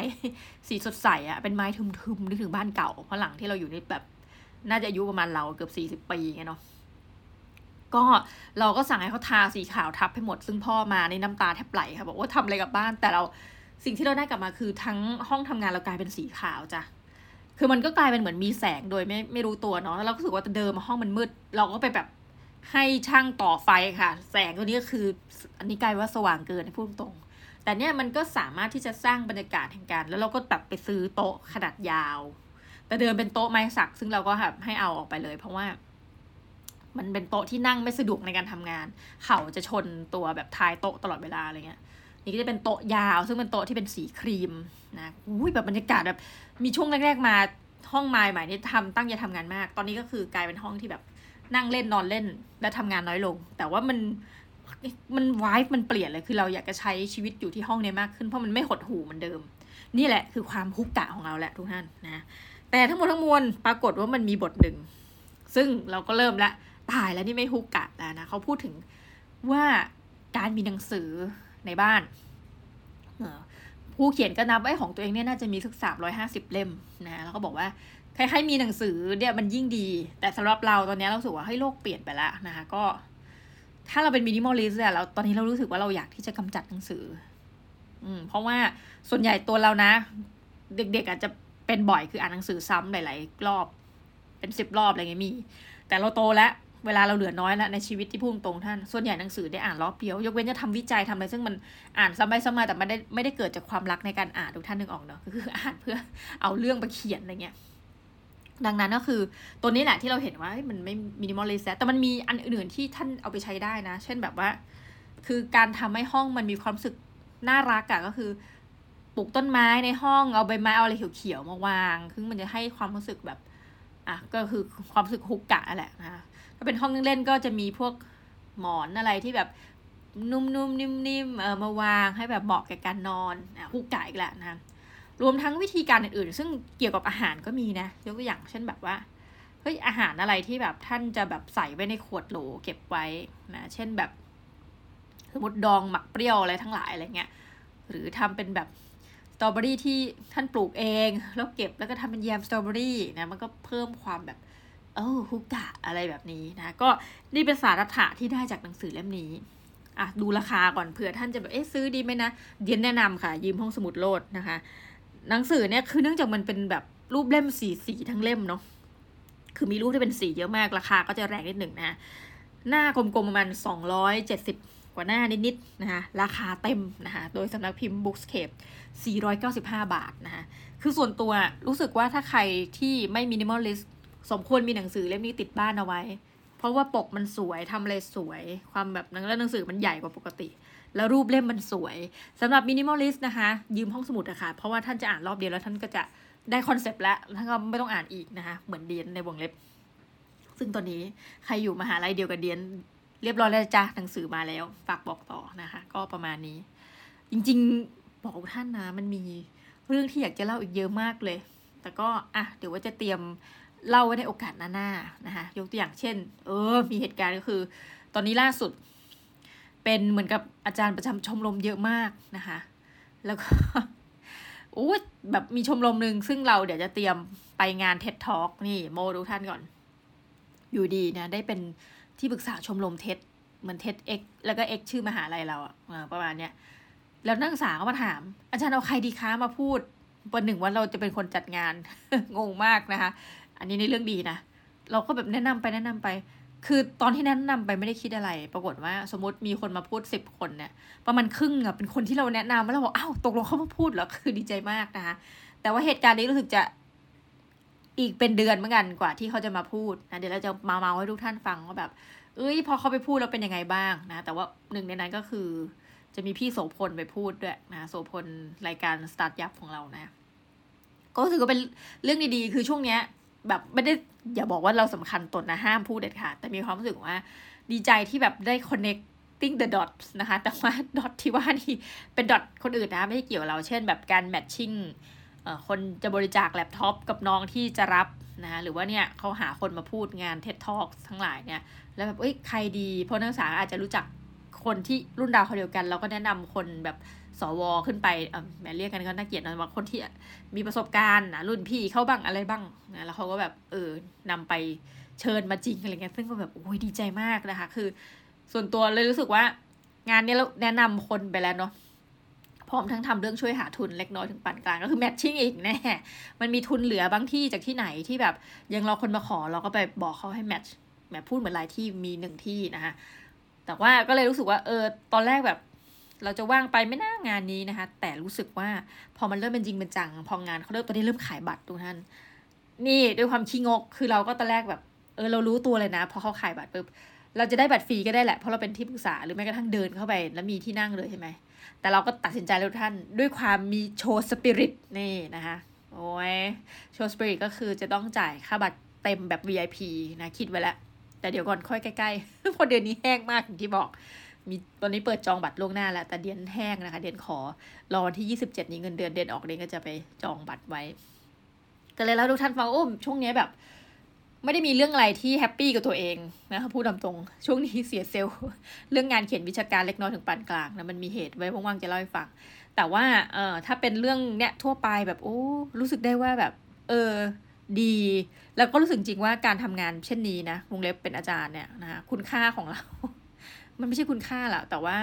สีสดใสอะเป็นไม้ทึมๆนึกถึงบ้านเก่าเพราะหลังที่เราอยู่นี่แบบน่าจะอายุประมาณเราเกือบสี่สิบปีไงเนาะก็เราก็สั่งให้เขาทาสีขาวทับให้หมดซึ่งพ่อมาในน้ำตาแทบไหลค่ะบอกว่าทำอะไรกับบ้านแต่เราสิ่งที่เราได้กลับมาคือทั้งห้องทำงานเรากลายเป็นสีขาวจ้ะคือมันก็กลายเป็นเหมือนมีแสงโดยไม่ไม่รู้ตัวเนาะแล้วเราก็รู้สึกว่าเดิมห้องมันมืดเราก็ไปแบบให้ช่างต่อไฟค่ะแสงตัวนี้ก็คืออันนี้กลายว่าสว่างเกินพูดตรงแต่เนี่ยมันก็สามารถที่จะสร้างบรรยากาศแห่งการแล้วเราก็แบบไปซื้อโต๊ะขนาดยาวแต่เดิมเป็นโต๊ะไม้สักซึ่งเราก็แบบให้เอาออกไปเลยเพราะว่ามันเป็นโต๊ะที่นั่งไม่สะดวกในการทำงานเข่าจะชนตัวแบบท้ายโต๊ะตลอดเวลาอะไรเงี้ยนี่ก็จะเป็นโต๊ะยาวซึ่งเป็นโต๊ะที่เป็นสีครีมนะอุ้ยแบบบรรยากาศแบบมีช่วงแรกๆมาห้องไม้ใหม่นี่ทำตั้งใจทำงานมากตอนนี้ก็คือกลายเป็นห้องที่แบบนั่งเล่นนอนเล่นและทำงานน้อยลงแต่ว่ามันมันไวบ์มันเปลี่ยนเลยคือเราอยากจะใช้ชีวิตอยู่ที่ห้องนี้มากขึ้นเพราะมันไม่หดหู่เหมือนเดิมนี่แหละคือความฮุกกะของเราแหละทุกท่านนะแต่ทั้งหมดทั้งมวลปรากฏว่ามันมีบทหนึ่งซึ่งเราก็เริ่มละตายแล้วนี่ไม่ฮุกกะแล้วนะเขาพูดถึงว่าการมีหนังสือในบ้านผู้เขียนก็นับไอ้ของตัวเองเนี่ยน่าจะมีสักสามร้อยห้าสิบเล่มนะแล้วก็บอกว่าใครๆมีหนังสือเนี่ยมันยิ่งดีแต่สำหรับเราตอนนี้เรารู้สึกว่าให้โลกเปลี่ยนไปแล้วนะคะก็ถ้าเราเป็นมินิมอลลิสต์เนี่ยเราตอนนี้เรารู้สึกว่าเราอยากที่จะกำจัดหนังสืออืมเพราะว่าส่วนใหญ่ตัวเรานะเด็กๆอาจจะเป็นบ่อยคืออ่านหนังสือซ้ำหลายๆรอบเป็นสิบรอบอะไรเงี้ยมีแต่เราโตแล้วเวลาเราเหลือน้อยแล้วในชีวิตที่พูดตรงท่านส่วนใหญ่หนังสือได้อ่านรอบเดียวยกเว้นจะทำวิจัยทำอะไรซึ่งมันอ่านซ้ำไปซ้ำมาแต่มันได้ไม่ได้เกิดจากความรักในการอ่านทุกท่านนึกออกเนาะคืออ่านเพื่อเอาเรื่องมาเขียนอะไรเงี้ยดังนั้นก็คือตัวนี้แหละที่เราเห็นว่ามันไม่มินิมอลลิสต์แต่มันมีอันอื่นที่ท่านเอาไปใช้ได้นะเช่นแบบว่าคือการทำให้ห้องมันมีความรู้สึกน่ารักอะก็คือปลูกต้นไม้ในห้องเอาใบไม้เอาอะไรเขียวๆมาวางคือมันจะให้ความรู้สึกแบบอ่ะก็คือความรู้สึกฮุกกะแหละนะถ้าเป็นห้องนั่งเล่นก็จะมีพวกหมอนอะไรที่แบบนุ่มๆนิ่มๆเออมาวางให้แบบเหมาะกับการนอนอ่ะฮุกกะอีกแล้วนะรวมทั้งวิธีการอื่นๆซึ่งเกี่ยวกับอาหารก็มีนะยกตัวอย่างเช่นแบบว่าเฮ้ยอาหารอะไรที่แบบท่านจะแบบใส่ไว้ในขวดโหลเก็บไว้นะเช่นแบบสมมติดองหมักเปรี้ยวอะไรทั้งหลายอะไรเงี้ยหรือทำเป็นแบบสตรอเบอรี่ที่ท่านปลูกเองแล้วเก็บแล้วก็ทำเป็นแยมสตรอเบอรี่นะมันก็เพิ่มความแบบเออฮุกกะอะไรแบบนี้นะก็นี่เป็นสาระที่ได้จากหนังสือเล่มนี้อ่ะดูราคาก่อนเผื่อท่านจะแบบเอ๊ะซื้อดีไหมนะเดี๋ยวแนะนำค่ะยืมห้องสมุดโลดนะคะหนังสือเนี่ยคือเนื่องจากมันเป็นแบบรูปเล่มสีสีทั้งเล่มเนาะคือมีรูปที่เป็นสีเยอะมากราคาก็จะแรงนิดหนึ่งนะหน้ากลมๆประมาณสองร้อยเจ็ดสิบกว่าหน้านิดๆนะคะราคาเต็มนะคะโดยสำนักพิมพ์ Bookscape สี่ร้อยเก้าสิบห้าบาทนะคะคือส่วนตัวรู้สึกว่าถ้าใครที่ไม่มินิมอลลิสต์สมควรมีหนังสือเล่มนี้ติดบ้านเอาไว้เพราะว่าปกมันสวยทำอะไรสวยความแบบหนังและหนังสือมันใหญ่กว่าปกติแล้วรูปเล่มมันสวยสำหรับมินิมอลลิสต์นะคะยืมห้องสมุดอะค่ะเพราะว่าท่านจะอ่านรอบเดียวแล้วท่านก็จะได้คอนเซปต์แล้วท่านก็ไม่ต้องอ่านอีกนะคะเหมือนเดียนในวงเล็บซึ่งตอนนี้ใครอยู่มหาลัยเดียวกับเดียนเรียบร้อยแล้วจ้ะหนังสือมาแล้วฝากบอกต่อนะคะก็ประมาณนี้จริงๆบอกท่านนะมันมีเรื่องที่อยากจะเล่าอีกเยอะมากเลยแต่ก็อ่ะเดี๋ยวว่าจะเตรียมเล่าไว้ในโอกาสหน้าๆนะคะยกตัวอย่างเช่นเออมีเหตุการณ์ก็คือตอนนี้ล่าสุดเป็นเหมือนกับอาจารย์ประจำชมรมเยอะมากนะคะแล้วก็โอ้แบบมีชมรมนึงซึ่งเราเดี๋ยวจะเตรียมไปงาน เท็ด Talk นี่โมดูท่านก่อนอยู่ดีนะได้เป็นที่ปรึกษาชมรม เท็ด เหมือน เท็ด เอ็กซ์ แล้วก็ X ชื่อมหาลัยเราอะประมาณเนี้ยแล้วนักศึกษาก็มาถามอาจารย์เอาใครดีคะมาพูดวันหนึ่งว่าเราจะเป็นคนจัดงาน งงมากนะคะอันนี้ในเรื่องดีนะเราก็แบบแนะนำไปแนะนำไปคือตอนที่แนะนำไปไม่ได้คิดอะไรปรากฏว่าสมมติมีคนมาพูดสิบคนเนี่ยประมาณครึ่งอะเป็นคนที่เราแนะนำแล้วเราบอกอ้าวตกลงเขามาพูดเหรอคือดีใจมากนะคะแต่ว่าเหตุการณ์นี้รู้สึกจะอีกเป็นเดือนเหมือนกันกว่าที่เขาจะมาพูดนะเดี๋ยวเราจะมาเมาให้ทุกท่านฟังว่าแบบเอ้ยพอเขาไปพูดแล้วเป็นยังไงบ้างนะแต่ว่าหนึ่งในนั้นก็คือจะมีพี่โสพลไปพูดด้วยนะโสพลรายการสตาร์ทยับของเรานะก็รู้สึกว่าเป็นเรื่องดีๆคือช่วงเนี้ยแบบไม่ได้ อย่าบอกว่าเราสำคัญตนนะห้ามพูดเด็ดขาดแต่มีความรู้สึกว่าดีใจที่แบบได้ connecting the dots นะคะแต่ว่า dot ที่ว่านี่เป็น dot คนอื่นนะไม่ได้เกี่ยวเราเช่นแบบการ matching คนจะบริจาคแล็ปท็อปกับน้องที่จะรับนะหรือว่าเนี่ยเขาหาคนมาพูดงาน เท็ด Talk ทั้งหลายเนี่ยแล้วแบบเอ้ยใครดีเพราะนักศึกษาอาจจะรู้จักคนที่รุ่นราวเขาเดียวกันเราก็แนะนำคนแบบสวขึ้นไปเอ่อแม่เรียกกันก็น่าเกลียดนะบางคนที่มีประสบการณ์นะรุ่นพี่เข้าบ้างอะไรบ้างนะแล้วเขาก็แบบเออนำไปเชิญมาจริงอะไรเงี้ยซึ่งก็แบบโอ้ยดีใจมากนะคะคือส่วนตัวเลยรู้สึกว่างานนี้เราแนะนำคนไปแล้วเนาะพร้อมทั้งทำเรื่องช่วยหาทุนเล็กน้อยถึงปานกลางก็คือแมทชิ่งอีกแน่มันมีทุนเหลือบางที่จากที่ไหนที่แบบยังรอคนมาขอเราก็ไปบอกเขาให้แมทช์แบบพูดเหมือนหลายที่มีหนึ่งที่นะคะแต่ว่าก็เลยรู้สึกว่าเออตอนแรกแบบเราจะว่างไปไม่น่างานนี้นะคะแต่รู้สึกว่าพอมันเริ่มเป็นจริงเป็นจังพองานเขาเริ่มตอนนี้เริ่มขายบัตรทุกท่านนี่ด้วยความขี้งกคือเราก็ตอนแรกแบบเออเรารู้ตัวเลยนะพอเขาขายบัตรปุ๊บเราจะได้บัตรฟรีก็ได้แหละเพราะเราเป็นที่ปรึกษาหรือแม้กระทั่งเดินเข้าไปแล้วมีที่นั่งเลยใช่ไหมแต่เราก็ตัดสินใจแล้วท่านด้วยความมีโชว์สปิริตนี่นะคะโอ้ยโชว์สปิริตก็คือจะต้องจ่ายค่าบัตรเต็มแบบ วี ไอ พี นะคิดไว้แล้วแต่เดี๋ยวก่อนค่อยใกล้ๆพอเดือนนี้แห้งมากอย่างที่บอกมีตอนนี้เปิดจองบัตรล่วงหน้าแล้วแต่เดือนแห้งนะคะเดือนขอรอวันที่ยี่สิบเจ็ดนี้เงินเดือนเดือนออกเดือนก็จะไปจองบัตรไว้ก็เลยแล้วทุกท่านฟังโอ้ช่วงนี้แบบไม่ได้มีเรื่องอะไรที่แฮปปี้กับตัวเองนะคะพูดตามตรงช่วงนี้เสียเซลล์เรื่องงานเขียนวิชาการเล็กน้อยถึงปานกลางนะมันมีเหตุไว้ว่างๆจะเล่าให้ฟังแต่ว่าเอ่อถ้าเป็นเรื่องเนี้ยทั่วไปแบบโอ้รู้สึกได้ว่าแบบเออดีแล้วก็รู้สึกจริงว่าการทำงานเช่นนี้นะวงเล็บเป็นอาจารย์เนี่ยนะคะคุณค่าของเรามันไม่ใช่คุณค่าหรอกแต่ว่า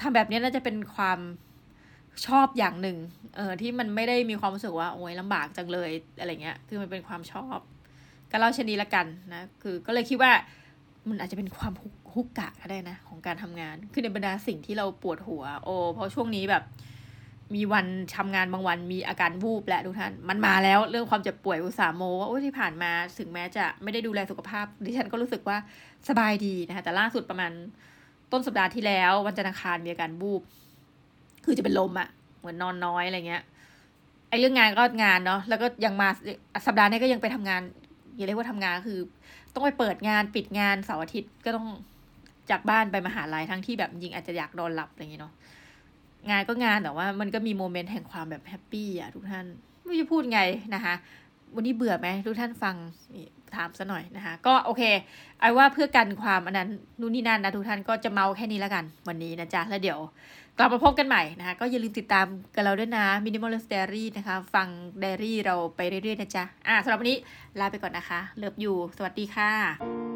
ทำแบบนี้น่าจะเป็นความชอบอย่างหนึ่งเออที่มันไม่ได้มีความรู้สึกว่าโอ๊ยลำบากจังเลยอะไรเงี้ยคือมันเป็นความชอบก็เล่าเช่นนี้ละกันนะคือก็เลยคิดว่ามันอาจจะเป็นความฮุกกะก็ได้นะของการทำงานคือในบรรดาสิ่งที่เราปวดหัวโอ้เพราะช่วงนี้แบบมีวันทำงานบางวันมีอาการวูบและทุกท่านมันมาแล้วเรื่องความเจ็บป่วยอุตส่าห์โมว่าโอ้ที่ผ่านมาถึงแม้จะไม่ได้ดูแลสุขภาพดิฉันก็รู้สึกว่าสบายดีนะคะแต่ล่าสุดประมาณต้นสัปดาห์ที่แล้ววันจันทร์อังคารมีอาการวูบคือจะเป็นลมอ่ะเหมือนนอนน้อยอะไรเงี้ยไอ้เรื่องงานก็งานเนาะแล้วก็ยังมาสัปดาห์นี้ก็ยังไปทำงานอย่าเรียกว่าทำงานคือต้องไปเปิดงานปิดงานเสาร์อาทิตย์ก็ต้องจากบ้านไปมหาลัยทั้งที่แบบจริงอาจจะอยากนอนหลับอะไรอย่างเงี้ยเนาะงานก็งานแต่ว่ามันก็มีโมเมนต์แห่งความแบบแฮปปี้อ่ะทุกท่านไม่รู้จะพูดไงนะคะวันนี้เบื่อไหมทุกท่านฟังถามซะหน่อยนะคะก็โอเคไอ้ว่าเพื่อกันความอันนั้นนู่นนี่นั่นนะทุกท่านก็จะเมาแค่นี้แล้วกันวันนี้นะจ๊ะแล้วเดี๋ยวกลับมาพบกันใหม่นะคะก็อย่าลืมติดตามกับเราด้วยนะ Minimalist Diary นะคะฟัง Diary เราไปเรื่อยๆนะจ๊ะอ่ะสำหรับวันนี้ลาไปก่อนนะคะเลิฟยูสวัสดีค่ะ